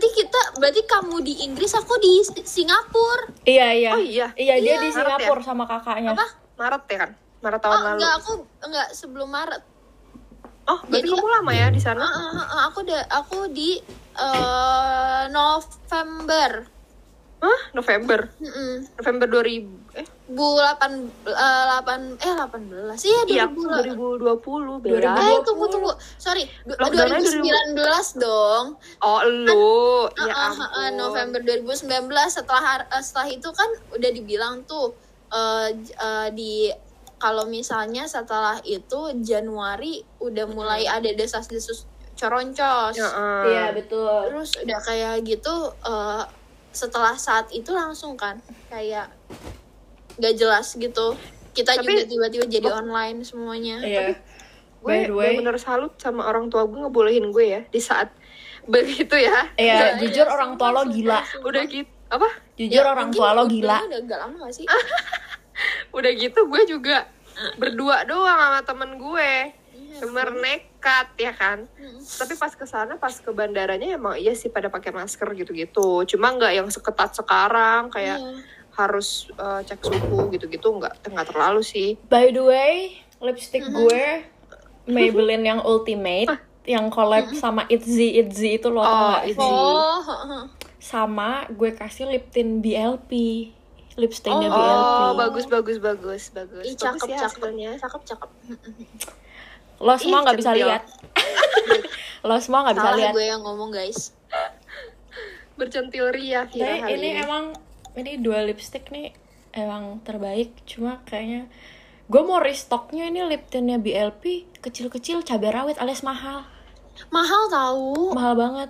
berarti kamu di Inggris, aku di Singapura. Iya. Oh iya. Iya, dia di Singapura ya? Sama kakaknya. Apa? Maret ya kan? Maret tahun lalu. Enggak, sebelum Maret. Oh, berarti jadi, kamu lama ya di sana? Aku di November. Hah? November? November 2000 2020. 2020 Bella. Tunggu. Sorry, 2019 dong. Oh, lu. Kan, November 2019 setelah itu kan udah dibilang tuh kalau misalnya setelah itu Januari udah mulai ada desas-desus coroncos. Iya, betul. Terus udah kayak gitu setelah saat itu langsung kan kayak gak jelas gitu. Kita tapi, juga tiba-tiba jadi online semuanya. Iya. Gue bener-bener salut sama orang tua gue ngebolehin gue ya di saat begitu ya. Iya, jujur orang tua lo gila. Udah gitu. Apa? Jujur ya, orang tua lo gila. Udah agak lama gak sih? Udah gitu gue juga berdua doang sama temen gue. Bener nekat ya kan. Tapi pas kesana pas ke bandaranya emang iya sih pada pakai masker gitu-gitu. Cuma nggak yang seketat sekarang kayak harus cek suhu gitu-gitu nggak terlalu sih. By the way, lipstick gue Maybelline yang Ultimate yang collab sama Itzy itu lo tau nggak? Sama gue kasih lip tint BLP. Lip stainnya BLP. Oh bagus. Ih, cakep. Lo semua nggak bisa lihat. Salah gue yang ngomong guys. Bercentil riak ya hari ini. Emang ini dua lipstick nih emang terbaik. Cuma kayaknya gue mau restocknya ini lip tintnya BLP kecil-kecil cabai rawit alias mahal. Mahal tahu. Mahal banget.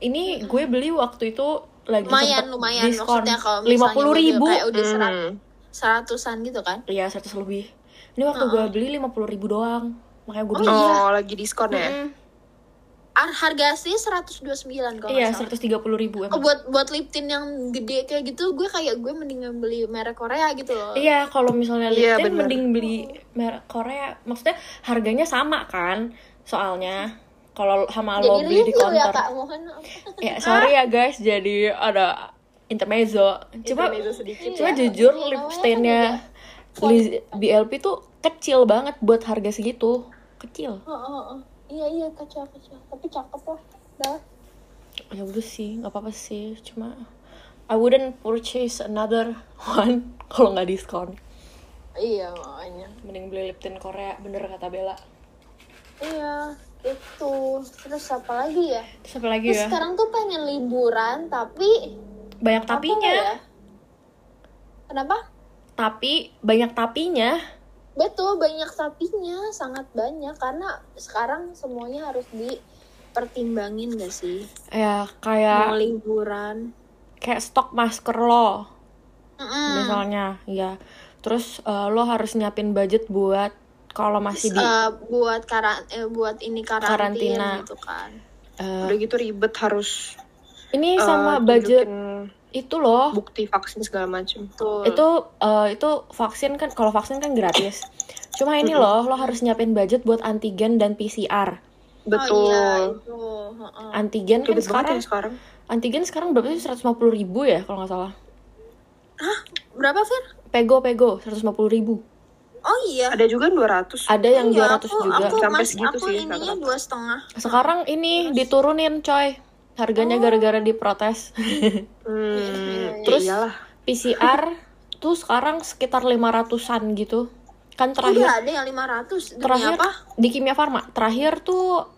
Ini gue beli waktu itu lagi lumayan diskon. Maksudnya kalau misalnya 50.000 kayak udah 100-an gitu kan. Iya 100 lebih. Ini waktu gue beli 50.000 doang. Makanya gue beli. Lagi diskon ya. Harga sih 129 kalau enggak salah. Iya, 130.000 emang. Buat lip tint yang gede kayak gitu, gue mendingan beli merek Korea gitu loh. Iya, kalau misalnya lip tint mending beli merek Korea. Maksudnya harganya sama kan soalnya. Kalau sama lo beli di konter. Ya, sorry ya guys, jadi ada intermezzo sedikit. Cuma jujur lip stainnya BLP tuh kecil banget buat harga segitu. Kecil. Iya, kecil. Tapi cakep lah. Ya udah sih, enggak apa-apa sih. Cuma I wouldn't purchase another one kalau enggak diskon. Iya, makanya mending beli lip tint Korea, bener kata Bella. Iya. Itu terus apa lagi ya? Terus sekarang tuh pengen liburan tapi banyak tapinya. Ya? Kenapa? Tapi banyak tapinya. Betul, banyak tapinya, sangat banyak karena sekarang semuanya harus dipertimbangin gak sih? Ya, kayak mau liburan, kayak stok masker lo. Misalnya, ya. Terus lo harus nyiapin budget buat kalau masih karantina gitu kan. Udah gitu ribet harus ini sama budget itu loh. Bukti vaksin segala macam. Itu vaksin kan, kalau vaksin kan gratis. Cuma ini lo harus nyiapin budget buat antigen dan PCR. Betul. Iya, itu. Antigen kan sekarang. Antigen sekarang berapa sih? 150.000 ya kalau enggak salah. Hah? Berapa, Fir? Pego 150.000. Oh iya. Ada juga 200. Ada yang 200 juga. Sampai segitu sih. Aku ininya 2,5. Sekarang ini diturunin coy. Harganya gara-gara diprotes. Terus iyalah. PCR tuh sekarang sekitar 500-an gitu. Kan terakhir ada yang 500. Terakhir apa? Di Kimia Farma. Terakhir tuh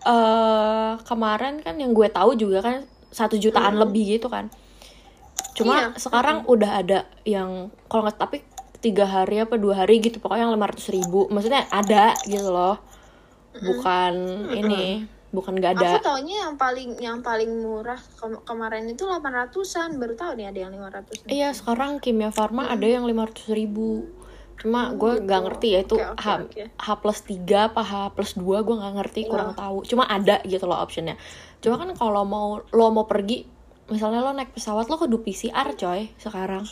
kemarin kan yang gue tahu juga kan 1 jutaan lebih gitu kan. Cuma sekarang udah ada yang kalau enggak tapi 3 hari apa 2 hari gitu pokoknya yang 500.000, maksudnya ada gitu loh, bukan bukan nggak ada. Aku taunya yang paling murah kemarin itu 800-an, baru tahu nih ada yang 500. Iya sekarang Kimia Farma ada yang 500.000, cuma gue nggak ngerti ya itu H+3 apa H+2 gue nggak ngerti, kurang tahu. Cuma ada gitu loh optionnya. Cuma kan kalau mau pergi, misalnya lo naik pesawat lo kudu PCR coy sekarang.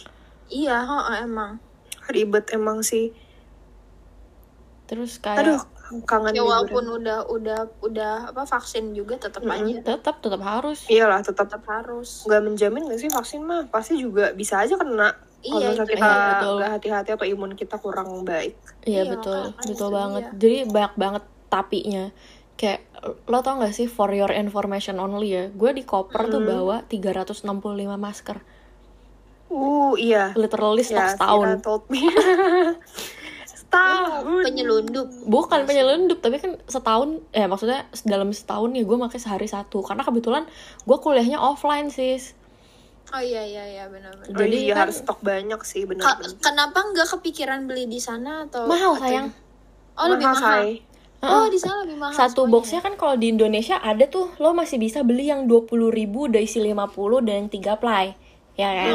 Iya, emang ribet emang sih. Terus kayak aduh, kangen ya, walaupun udah vaksin juga tetap aja. Tetap harus. Iyalah, tetap harus. Enggak menjamin enggak sih vaksin mah? Pasti juga bisa aja kena. Iya, kalau kita nggak hati-hati atau imun kita kurang baik. Iya, betul banget. Iya. Jadi banyak banget tapinya. Kayak lo tau nggak sih, for your information only ya, gue di koper tuh bawa 365 masker. Iya. Literally stok setahun. Setahun. Penyelundup. Bukan penyelundup, tapi kan setahun. Maksudnya dalam setahun ya gue pakai sehari satu. Karena kebetulan gue kuliahnya offline sih. Oh iya benar. Jadi ya kan, harus stok banyak sih benar. Kenapa nggak kepikiran beli di sana atau? Mahal sayang. Oh mahal, lebih mahal. Oh di sana lebih mahal. Satu semuanya. Boxnya kan kalau di Indonesia ada tuh, lo masih bisa beli yang 20.000 udah isi 50 dan yang 3 ply, ya kan?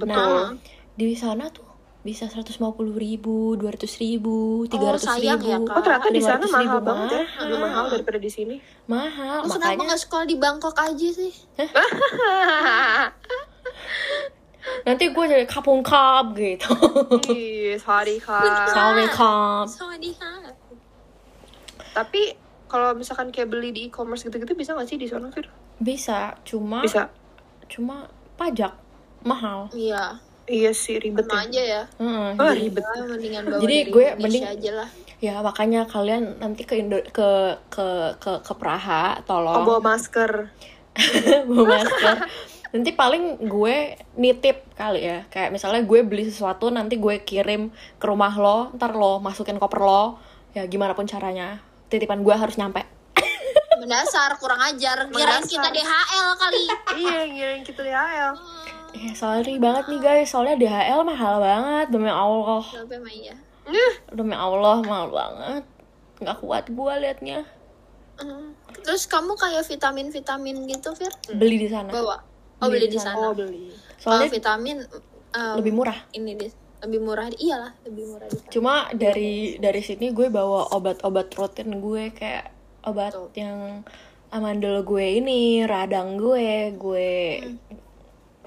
Betul. Nah di sana tuh bisa 150.000, 200.000, 300.000. Ya, oh ternyata di sana mahal banget ya, lebih mahal daripada di sini. Mahal. Makanya kenapa nggak sekolah di Bangkok aja sih? Nanti gue jadi kapung kap gitu. Sorry kap. Tapi kalau misalkan kayak beli di e-commerce gitu-gitu bisa nggak sih di sana, Fir? Bisa, cuma pajak mahal. Iya sih, ribet ya. Aja ya. Ribet. Mendingan bawa jadi dari gue Indonesia aja lah. Ya makanya kalian nanti ke Praha tolong. Bawa masker. Nanti paling gue nitip kali ya, kayak misalnya gue beli sesuatu nanti gue kirim ke rumah lo, ntar lo masukin koper lo, ya gimana pun caranya titipan gue harus nyampe. Mendasar, kurang ajar, kirain kita DHL kali. Iya, kirain kita DHL. Sorry banget nih guys, soalnya DHL mahal banget, demi Allah mahal banget, nggak kuat gue liatnya. Terus kamu kayak vitamin gitu Fir? Beli di sana. Bawa. Oh beli di sana. Soalnya vitamin lebih murah. Ini lebih murah. Iyalah, lebih murah di sana. Cuma dari sini gue bawa obat-obat rutin gue kayak obat yang amandel gue ini, radang gue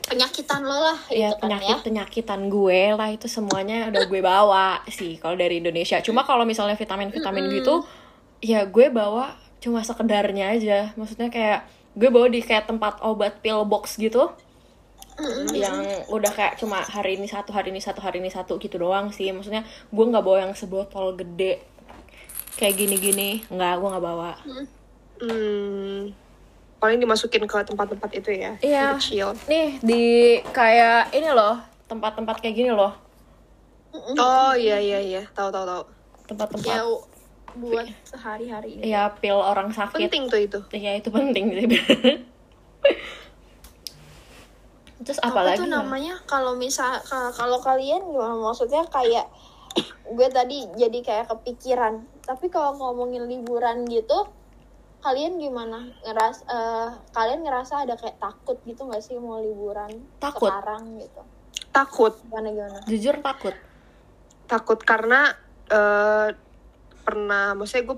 penyakitan lo lah ya, gitu kan, penyakitan gue lah itu semuanya udah gue bawa sih kalau dari Indonesia. Cuma kalau misalnya vitamin gitu ya gue bawa cuma sekedarnya aja. Maksudnya kayak gue bawa di kayak tempat obat pill box gitu, yang udah kayak cuma hari ini satu gitu doang sih. Maksudnya gue nggak bawa yang sebotol gede kayak gini nggak, gue nggak bawa. Paling dimasukin ke tempat-tempat itu ya. Iya. Kecil. Nih di kayak ini loh, tempat-tempat kayak gini loh. Oh iya tahu tempat-tempat. Ya, buat sehari-hari gitu. Ya, pil orang sakit. Penting tuh itu. Ya, itu penting sih. Terus apalagi itu namanya kalau misal kalau kalian gimana, maksudnya kayak gue tadi jadi kayak kepikiran. Tapi kalau ngomongin liburan gitu, kalian gimana? Kalian ngerasa ada kayak takut gitu enggak sih mau liburan sekarang gitu? Takut. Gimana? Jujur takut. Takut karena gue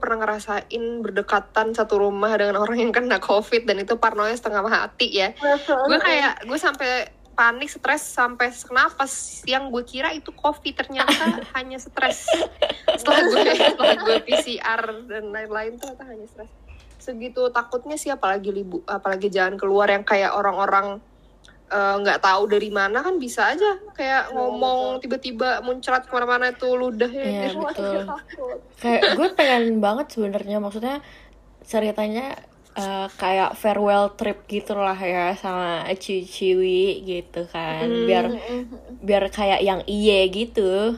pernah ngerasain berdekatan satu rumah dengan orang yang kena COVID dan itu parnonya setengah mati ya. Gue sampai panik, stres, sampai sesak nafas. Yang gue kira itu COVID ternyata hanya stres. Setelah gue PCR dan lain-lain tuh ternyata hanya stres. Segitu takutnya sih, apalagi jalan keluar yang kayak orang-orang nggak tahu dari mana kan bisa aja kayak ngomong tiba-tiba muncrat kemana-mana tuh ludahnya. Iya betul. Kayak gue pengen banget sebenarnya, maksudnya ceritanya kayak farewell trip gitu lah ya sama Ciwi gitu kan, biar kayak yang iye gitu.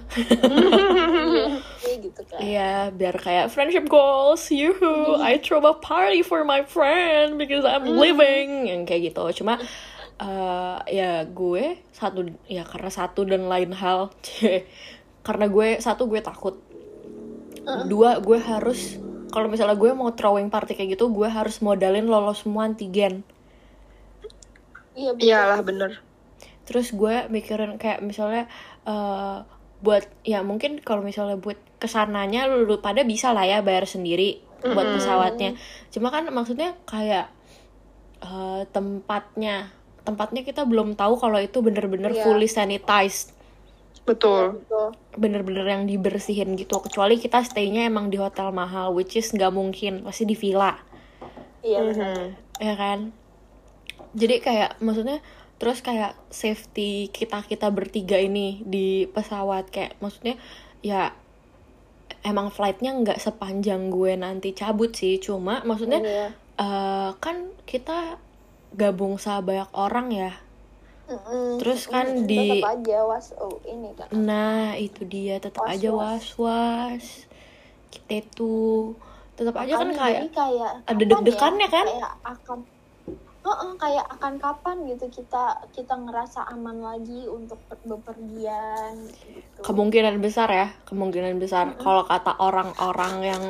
Gitu kan. Iya, biar kayak friendship goals. Yuhu, I throw a party for my friend because I'm living yang kayak gitu. Cuma karena gue takut. Dua, gue harus, kalau misalnya gue mau throwing party kayak gitu, gue harus modalin lolos semua antigen. Iyalah bener. Terus gue mikirin kayak misalnya buat, ya mungkin kalau misalnya buat kesananya lu pada bisa lah ya bayar sendiri buat pesawatnya. Cuma kan maksudnya kayak tempatnya kita belum tahu kalau itu bener-bener fully sanitized. Betul. Bener-bener yang dibersihin gitu. Kecuali kita stay-nya emang di hotel mahal, which is nggak mungkin, pasti di villa. Iya. Mm-hmm. Ya kan. Jadi kayak maksudnya terus kayak safety kita bertiga ini di pesawat, kayak maksudnya ya emang flight-nya nggak sepanjang gue nanti cabut sih, cuma maksudnya kan kita gabung sama banyak orang ya. Terus kan di tetap aja ini kan. Nah, itu dia tetap aja was-was. Kita tuh tetap aja kan kayak ada deg-degannya ya, kan? Kayak akan kayak akan kapan gitu kita ngerasa aman lagi untuk bepergian gitu. Kemungkinan besar kalau kata orang-orang yang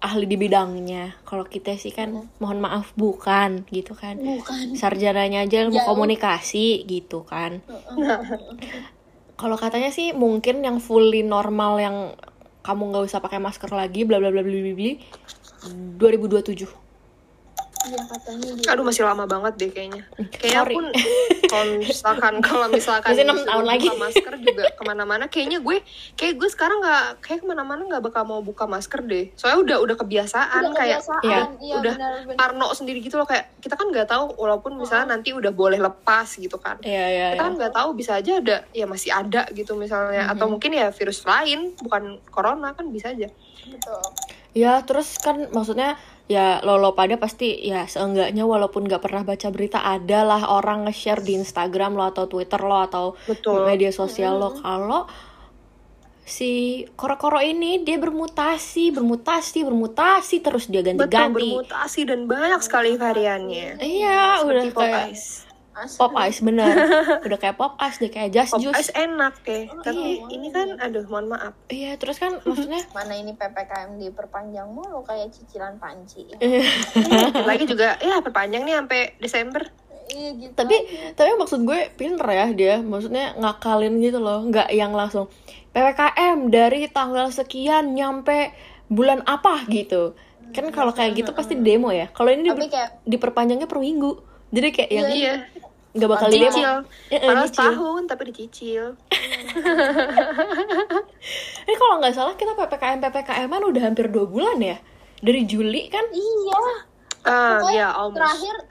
ahli di bidangnya. Kalau kita sih kan mohon maaf bukan gitu kan. Bukan. Sarjananya aja ilmu komunikasi gitu kan. Kalau katanya sih mungkin yang fully normal yang kamu enggak usah pakai masker lagi bla bla bla bla bla 2027. Iya katanya gitu. Aduh masih lama banget deh kayaknya. Kayaknya pun kalau misalkan 6 tahun lagi masker juga kemana-mana kayaknya gue sekarang kayak kemana-mana nggak bakal mau buka masker deh, soalnya udah kebiasaan kayak ya, udah bener. Parno sendiri gitu loh, kayak kita kan nggak tahu walaupun misalnya nanti udah boleh lepas gitu kan kita kan nggak tahu, bisa aja ada ya masih ada gitu misalnya atau mungkin ya virus lain bukan corona kan bisa aja. Betul. Ya terus kan maksudnya ya lo pada pasti ya seenggaknya walaupun gak pernah baca berita adalah orang nge-share di Instagram lo atau Twitter lo atau media sosial lo kalau si koro-koro ini dia bermutasi terus dia ganti-ganti. Betul, bermutasi dan banyak sekali variannya. Iya, udah kayak Pop Ice bener. Udah kayak Pop Ice deh, kayak Just Pop Juice. Pop Ice enak deh. Tapi ini kan aduh mohon maaf. Iya, terus kan maksudnya mana ini PPKM diperpanjang mulu kayak cicilan panci. Lagi juga ya perpanjang nih sampai Desember. Iya gitu. Tapi maksud gue pinter ya dia. Maksudnya ngakalin gitu loh, enggak yang langsung PPKM dari tanggal sekian nyampe bulan apa gitu. Kan kalau kayak gitu pasti demo ya. Kalau ini diperpanjangnya per minggu. Jadi kayak yang nggak bakal dicicil, padahal setahun tapi dicicil. Ini kalau nggak salah kita PPKM-an udah hampir 2 bulan ya dari Juli kan? Iya.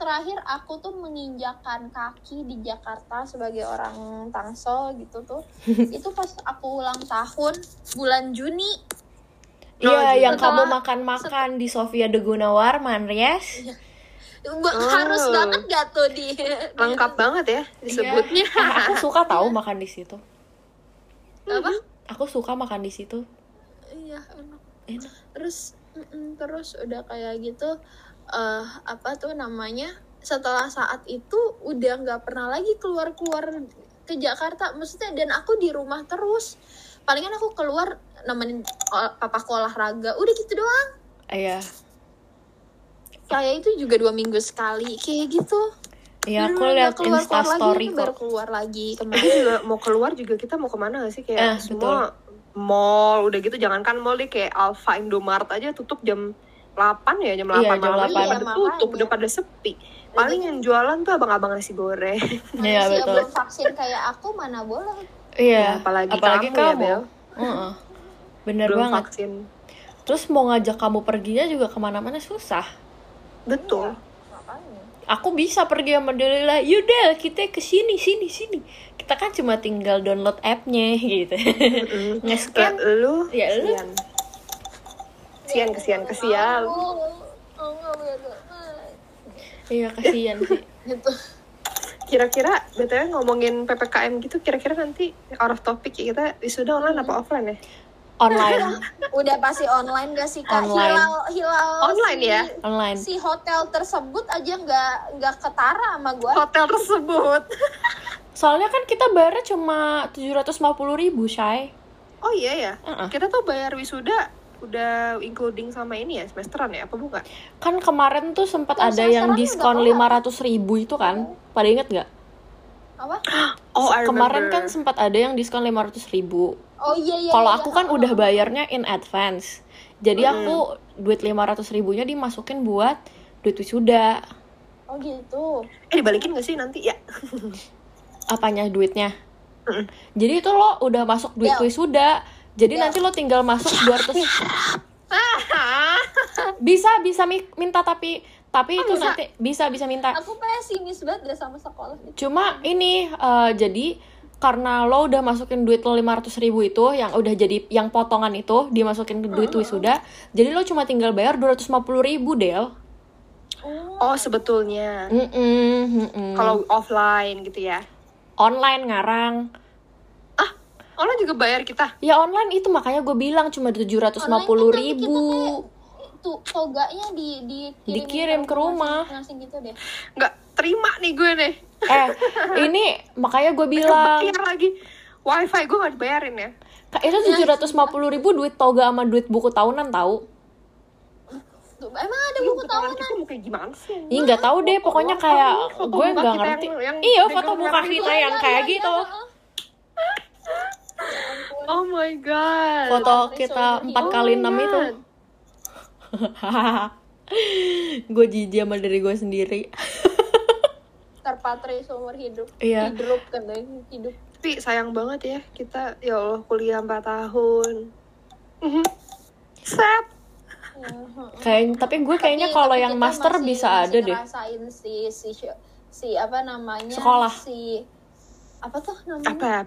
Terakhir aku tuh menginjakan kaki di Jakarta sebagai orang Tangsel gitu tuh. Itu pas aku ulang tahun bulan Juni. Iya, yang kamu makan-makan di Sofia de Gunawarman, yes? Iya. Harus banget gak tuh di lengkap banget ya disebutnya. Aku suka tahu makan di situ. Apa? Aku suka makan di situ. Iya, enak. Terus udah kayak gitu setelah saat itu udah nggak pernah lagi keluar ke Jakarta, maksudnya, dan aku di rumah terus. Palingan aku keluar nemenin papaku olahraga, udah gitu doang. Iya. Kayak itu juga 2 minggu sekali, kayak gitu. Iya, aku lihat Instastory baru keluar lagi. Kemarin juga mau keluar juga kita mau kemana gak sih? Kayak semua mall, udah gitu jangankan mall deh, kayak Alfa Indomart aja tutup jam 8 ya, jam 8 iya, malam udah pada tutup, udah pada sepi. Paling yang jualan tuh abang-abang nasi goreng. Iya, betul. Belum vaksin kayak aku mana boleh. Iya, apalagi kamu ya, Bel. Bener belum banget. Vaksin. Terus mau ngajak kamu perginya juga kemana-mana susah. Betul. Aku bisa pergi sama Dalila. Yaudah, kita ke sini. Kita kan cuma tinggal download app-nya gitu. Nge-scan lu. Kesian. Iya, kesian sih. Gitu. Kira-kira betulnya ngomongin PPKM gitu, kira-kira nanti out of topic ya, kita wisuda online apa offline ya? Online. Udah pasti online gak sih Kak? Hilal online ya? Online. Si hotel tersebut aja gak ketara sama gue. Hotel tersebut. Soalnya kan kita bayarnya cuma 750.000, Shay. Oh iya ya? Kita tuh bayar wisuda udah including sama ini ya, semesteran ya? Apa bukan? Kan kemarin tuh sempat ada yang diskon 500.000 itu kan? Pada inget gak? Apa? Oh, kemarin kan sempat ada yang diskon 500.000. Oh iya. Kalau aku kan udah bayarnya in advance. Jadi aku duit 500.000-nya dimasukin buat duit wisuda. Oh gitu. Dibalikin enggak sih nanti ya? Apanya duitnya? Jadi itu lo udah masuk duit wisuda. Jadi nanti lo tinggal masuk 200. Bisa minta tapi oh, itu bisa. Nanti bisa minta. Aku pesimis banget sama sekolah gitu. Cuma ini jadi karena lo udah masukin duit lo 500.000 itu yang udah jadi yang potongan itu dimasukin ke duit wisuda, jadi lo cuma tinggal bayar 250.000 Del. Oh sebetulnya. Kalau offline gitu ya. Online ngarang. Ah, online juga bayar kita? Ya online itu makanya gue bilang cuma 750.000. Tuh toganya dikirim ke rumah. Ngasih gitu deh. Nggak terima nih gue nih. Ini makanya gue bilang. Bayar lagi. Wifi gue nggak dibayarin ya. Itu 750.000 duit toga sama duit buku tahunan tahu. Emang ada buku tahunan? Buku gimana sih? Iya nggak tahu deh. Pokoknya kayak gue nggak ngerti. Iya foto buka kita yang kayak gitu. Oh my god. Foto kita 4x6 itu. Gue jijik sama diri gue sendiri. Terpatri seumur hidup. Iya. Hidup kan deh hidup. Tapi sayang banget ya kita, ya Allah kuliah 4 tahun. Set. Kayak tapi gue kayaknya kalau yang master masih, bisa masih ada deh. Ngerasain si apa namanya? Sekolah. Si apa tuh namanya?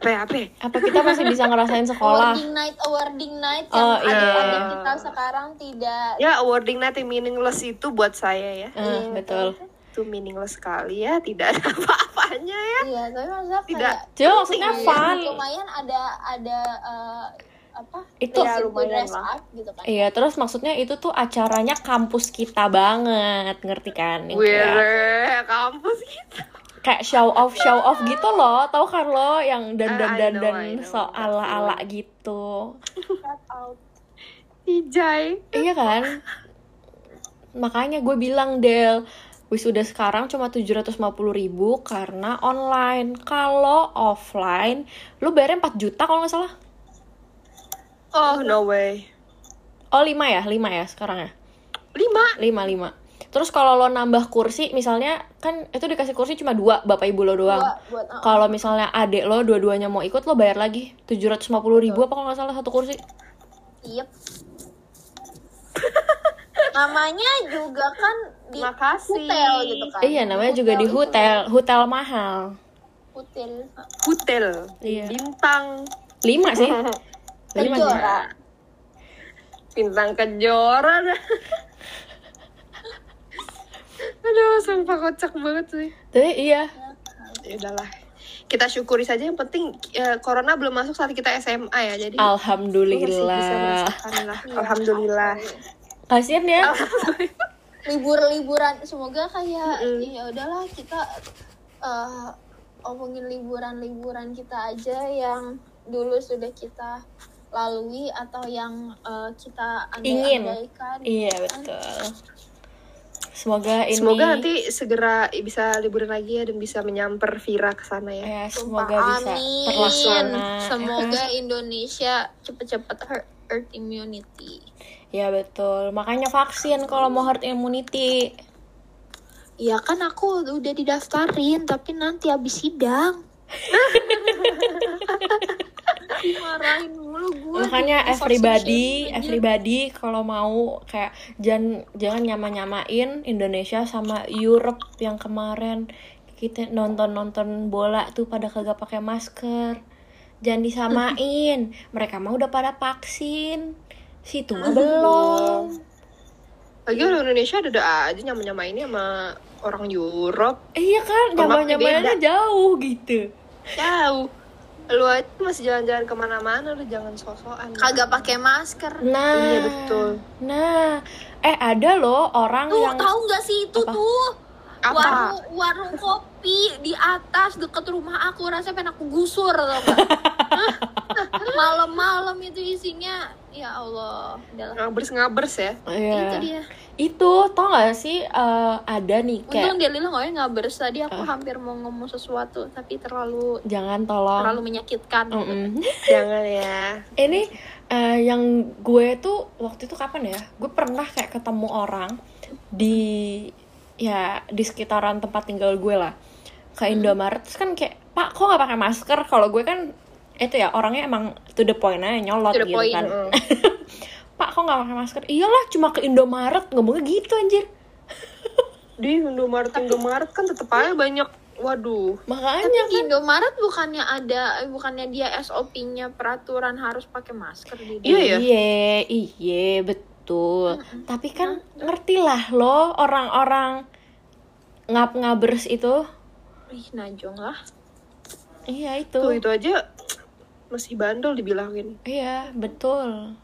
Apa kita masih bisa ngerasain sekolah? Awarding night yang ada kita sekarang tidak. Ya awarding night yang meaningless itu buat saya ya. Betul. Itu meaningless sekali ya, tidak ada apa-apanya ya. Iya, tapi maksudnya tidak. Cuma maksudnya fun. Lumayan ada apa itu ya, lumayan lah gitu kan. Iya terus maksudnya itu tuh acaranya kampus kita banget ngerti kan? Wih kampus kita kayak show off gitu loh tau kan lo yang dan so ala gitu. Ijay iya kan makanya gue bilang Del wisuda sekarang cuma 750.000 karena online kalau offline lo bayarnya 4 juta kalau nggak salah. Oh, no way. Oh, 5 ya sekarang ya? 5. Terus kalau lo nambah kursi, misalnya, kan itu dikasih kursi cuma 2, bapak ibu lo doang. Kalau misalnya adik lo dua-duanya mau ikut, lo bayar lagi. 750.000 apa kalau nggak salah satu kursi? Yep. Namanya juga kan di hotel gitu kan? Iya, namanya hotel juga di hotel. Itu. Hotel mahal. Hotel. Iya. Bintang. 5 sih. Kejora. Bintang kejora. Aduh, sumpah kocak banget sih. Tapi iya. Ya udahlah. Kita syukuri saja yang penting corona belum masuk saat kita SMA ya. Jadi alhamdulillah. Alhamdulillah. Kasian ya. Liburan semoga kayak ya udahlah kita omongin liburan kita aja yang dulu sudah kita lalui atau yang kita andai-andaikan. Iya betul. Semoga nanti segera bisa liburan lagi ya dan bisa menyamper Vira ke sana ya. Ya semoga bisa terlaksana. Semoga Indonesia cepat-cepat herd immunity. Ya betul. Makanya vaksin kalau mau herd immunity. Ya kan aku udah didaftarin tapi nanti habis sidang. Marahin mulu gue. Makanya everybody kalau mau kayak jangan nyama-nyamain Indonesia sama Europe yang kemarin kita nonton bola tuh pada kagak pakai masker. Jangan disamain. Mereka mah udah pada vaksin. Situ mah belum. Lagi orang Indonesia ada aja nyama-nyamainnya sama orang Europe. Iya kan, nyama-nyamainnya jauh gitu. Jauh. Lu aja masih jalan-jalan kemana-mana, lu jangan sosokan. Kagak pakai masker. Nah, iya betul. Nah, ada loh orang tuh, yang tahu nggak sih itu apa? Tuh warung kopi di atas deket rumah aku, rasanya pengen aku gusur atau enggak? Malam-malam itu isinya, ya Allah. Ngabers ya? Iya. Itu dia. Itu tau gak sih ada nih kayak untung Dalila ngomongnya gak beres tadi aku hampir mau ngomong sesuatu tapi terlalu menyakitkan gitu. Jangan ya ini yang gue tuh waktu itu kapan ya gue pernah kayak ketemu orang di sekitaran tempat tinggal gue lah ke Indomaret terus kan kayak Pak, kok nggak pakai masker? Kalau gue kan itu ya orangnya emang to the point aja, nyolot gitu point, kan. Pak, kok nggak pakai masker? Iyalah, cuma ke Indomaret, ngomongnya gitu anjir. Di Indomaret kan tetep aja banyak. Waduh, makanya tapi di Indomaret bukannya dia SOP-nya peraturan harus pakai masker gitu. Iya, betul. Tapi kan ngertilah lo orang-orang ngab-ngabers itu. Ih, najong lah. Iya, itu. Tuh, itu aja masih bandel dibilangin. Iya, betul.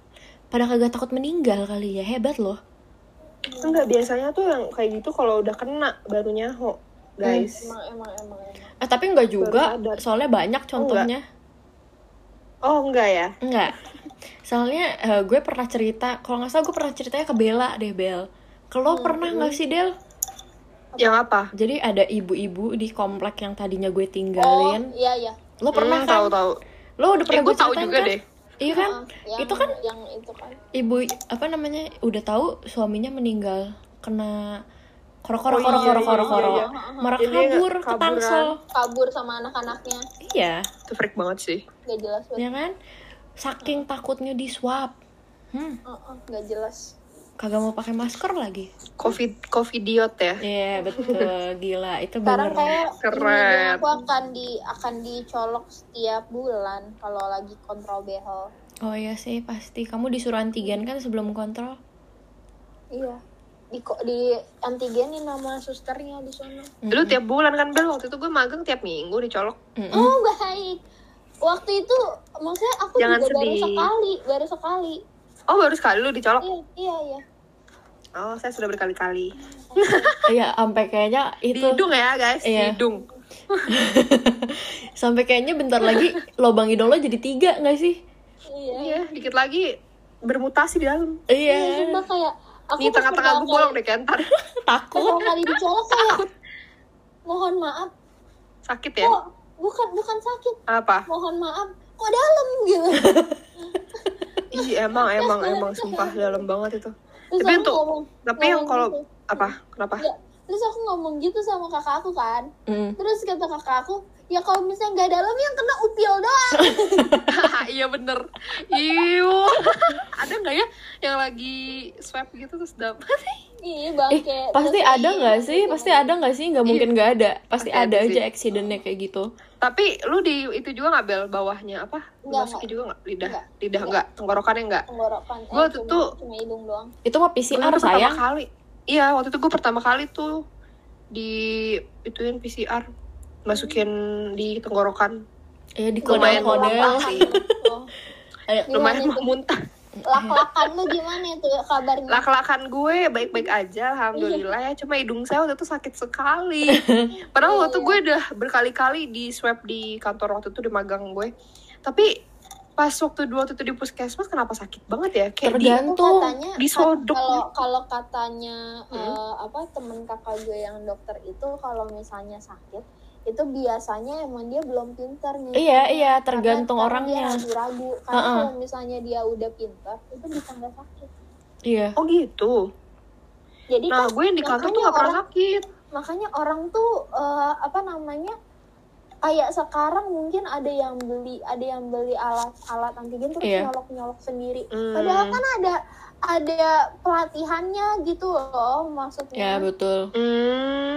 Pada kagak takut meninggal kali ya, hebat loh. Enggak, biasanya tuh yang kayak gitu kalau udah kena baru nyaho. Guys, emang. Tapi enggak juga, soalnya banyak contohnya. Enggak. Soalnya gue pernah cerita, kalau nggak salah gue pernah ceritanya ke Bella deh, Bel. Kalau pernah nggak sih, Del? Yang apa? Jadi ada ibu-ibu di komplek yang tadinya gue tinggalin. Oh, iya. Lo pernah kan? Tahu. Lo udah pernah gue ceritain juga kan? Deh. Iya kan? Yang itu kan. Ibu apa namanya? Udah tahu suaminya meninggal kena Koro. Mereka kabur ke Tangsel. Kabur sama anak-anaknya. Iya. Itu freak banget sih. Gak jelas banget. Ya kan? Saking takutnya di swab. Gak jelas. Kagak mau pakai masker lagi. Covidiot ya. Iya, betul. Gila, itu bener. Sekarang kayak aku akan dicolok setiap bulan kalau lagi kontrol behel. Oh iya sih, pasti. Kamu disuruh antigen kan sebelum kontrol? Iya. Di antigenin sama susternya di sana. Dulu tiap bulan kan, Bel, waktu itu gue magang tiap minggu dicolok. Oh, baik. Waktu itu maksudnya aku jangan juga sedih. baru sekali. Oh, baru sekali lu dicolok? Iya. Oh, saya sudah berkali-kali. Iya, sampai kayaknya itu di hidung ya, guys, iya. Di hidung. Sampai kayaknya bentar lagi lobang hidung lo jadi 3, enggak sih? Iya, dikit lagi bermutasi di dalam. Iya. Cuma kayak aku di tengah-tengah gue bolong deh kayak ntar. Takut. Pertama kali dicolok kayak, mohon maaf. Sakit ya? Kok, bukan sakit. Apa? Mohon maaf, kok dalam gitu. Iya, emang sumpah dalam banget itu. Terus tapi untuk, yang kalau, gitu. Apa? Kenapa? Ya, terus aku ngomong gitu sama kakak aku kan. Terus kata kakak aku, ya kalau misalnya nggak dalam yang kena upil doang. Iya bener. Iu. Ada nggak ya yang lagi swab gitu terus dapat? Iya bangke. Pasti ada nggak sih? Pasti ada nggak sih? Nggak mungkin nggak ada. Pasti ada aja accidentnya kayak gitu. Tapi lu di itu juga nggak, Bel, bawahnya apa? Masukin juga nggak? Lidah nggak? Tenggorokannya nggak? Tenggorokan. Gue cuma hidung doang. Itu mah PCR sayang. Iya, waktu itu gue pertama kali tuh di ituin PCR, masukin di tenggorokan. Iya, di kodel-kodel sih. Lumayan mau muntah. Lak-lakan lu gimana itu kabarnya? Lak-lakan gue baik-baik aja, alhamdulillah ya. Cuma hidung saya waktu itu sakit sekali. Padahal waktu gue udah berkali-kali di swab di kantor waktu itu, di magang gue. Tapi pas waktu itu di puskesmas kenapa sakit banget ya? Kayak tergantung. Disodok. Kalau katanya temen kakak gue yang dokter itu, kalau misalnya sakit itu biasanya emang dia belum pintar nih. Iya, tergantung orangnya. Dia ragu-ragu. Karena kalau misalnya dia udah pintar, itu bisa nggak sakit. Iya. Oh gitu. Jadi nah, gue yang di kantor tuh nggak pernah sakit. Makanya orang tuh kayak sekarang mungkin ada yang beli alat antigen terus nyolok-nyolok sendiri. Padahal kan ada pelatihannya gitu loh maksudnya. Ya betul.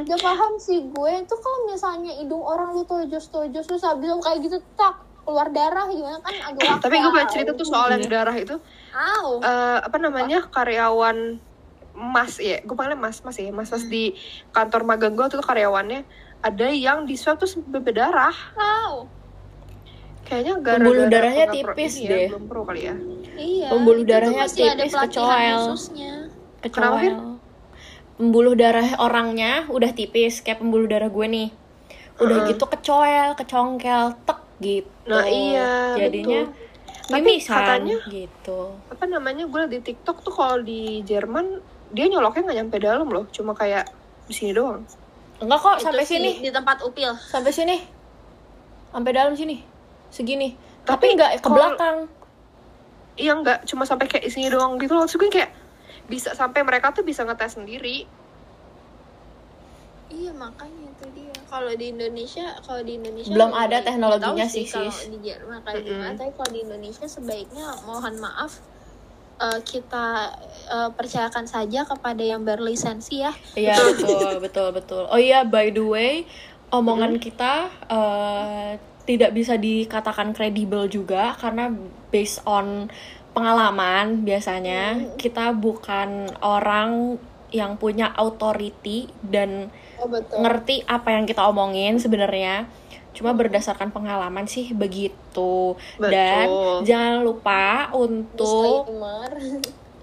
Udah paham sih gue tuh kalau misalnya hidung orang lu tojos-tojos terus habis kayak gitu tak keluar darah gimana kan agak wakil. Tapi gue pernah cerita tuh soal yang darah itu. Karyawan Mas ya, gue panggilnya Mas ya, Mas di kantor magang gue tuh karyawannya ada yang di swab tuh sampai berdarah. Kayaknya gara-gara pembuluh darahnya tipis deh. Belum pro kali ya. Iya. Pembuluh darahnya tipis, kecoel. Pembuluh darah orangnya udah tipis kayak pembuluh darah gue nih. Udah gitu kecoel, kecongkel, tek gitu. Nah, iya. Jadinya mimisan, katanya gitu. Gue liat di TikTok tuh kalau di Jerman dia nyoloknya enggak nyampe dalam loh, cuma kayak di sini doang. Enggak kok, itu sampai sini di tempat upil. Sampai sini. Sampai dalam sini. Segini. Tapi enggak ke belakang. Iya, enggak, cuma sampai kayak isinya doang gitu loh. Terus gue kayak bisa sampai mereka tuh bisa ngetes sendiri. Iya, makanya itu dia. Kalau di Indonesia belum ada teknologinya sih. Kalau di Jerman kayak gimana? Tapi kalau di Indonesia sebaiknya mohon maaf kita percayakan saja kepada yang berlisensi ya. Iya, betul. Oh iya, by the way, omongan kita tidak bisa dikatakan kredibel juga karena based on pengalaman biasanya. Kita bukan orang yang punya authority dan ngerti apa yang kita omongin sebenarnya, cuma berdasarkan pengalaman sih begitu. Betul. Dan jangan lupa untuk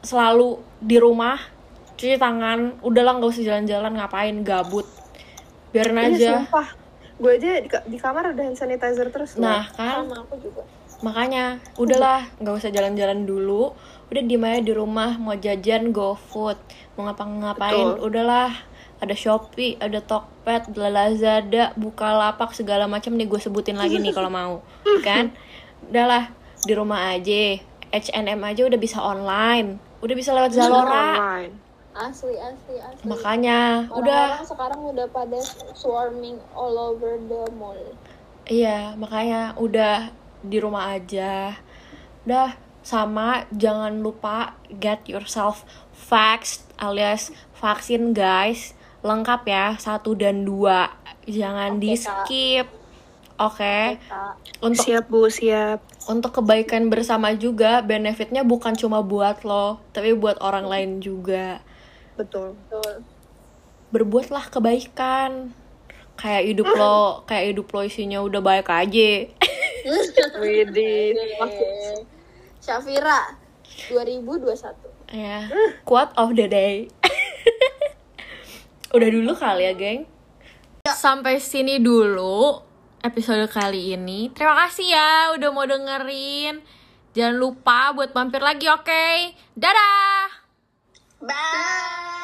selalu di rumah cuci tangan, udahlah nggak usah jalan-jalan, ngapain gabut, biarin aja. Sumpah, gue aja di kamar udah hand sanitizer terus. Nah kan, sama aku juga. Makanya udahlah nggak usah jalan-jalan dulu, udah dimana di rumah, mau jajan GoFood, mau ngapa-ngapain udahlah, ada Shopee, ada Tokped, Lazada, Bukalapak, segala macam nih gue sebutin lagi nih kalau mau kan. Udahlah di rumah aja, H&M aja udah bisa online, udah bisa lewat Zalora. Asli. Makanya orang-orang udah sekarang udah pada swarming all over the mall. Iya, makanya udah di rumah aja. Udah, sama jangan lupa get yourself vaxxed alias vaksin guys. Lengkap ya, 1 dan 2. Jangan di-skip. Oke. Untuk siap Bu, siap. Untuk kebaikan bersama juga, benefitnya bukan cuma buat lo, tapi buat orang lain juga. Betul. Berbuatlah kebaikan. Kayak hidup lo isinya udah baik aja. Widih, Syafira 2021. Ya, quote of the day. Udah dulu kali ya, geng. Sampai sini dulu episode kali ini. Terima kasih ya udah mau dengerin. Jangan lupa buat mampir lagi, oke? Dadah. Bye.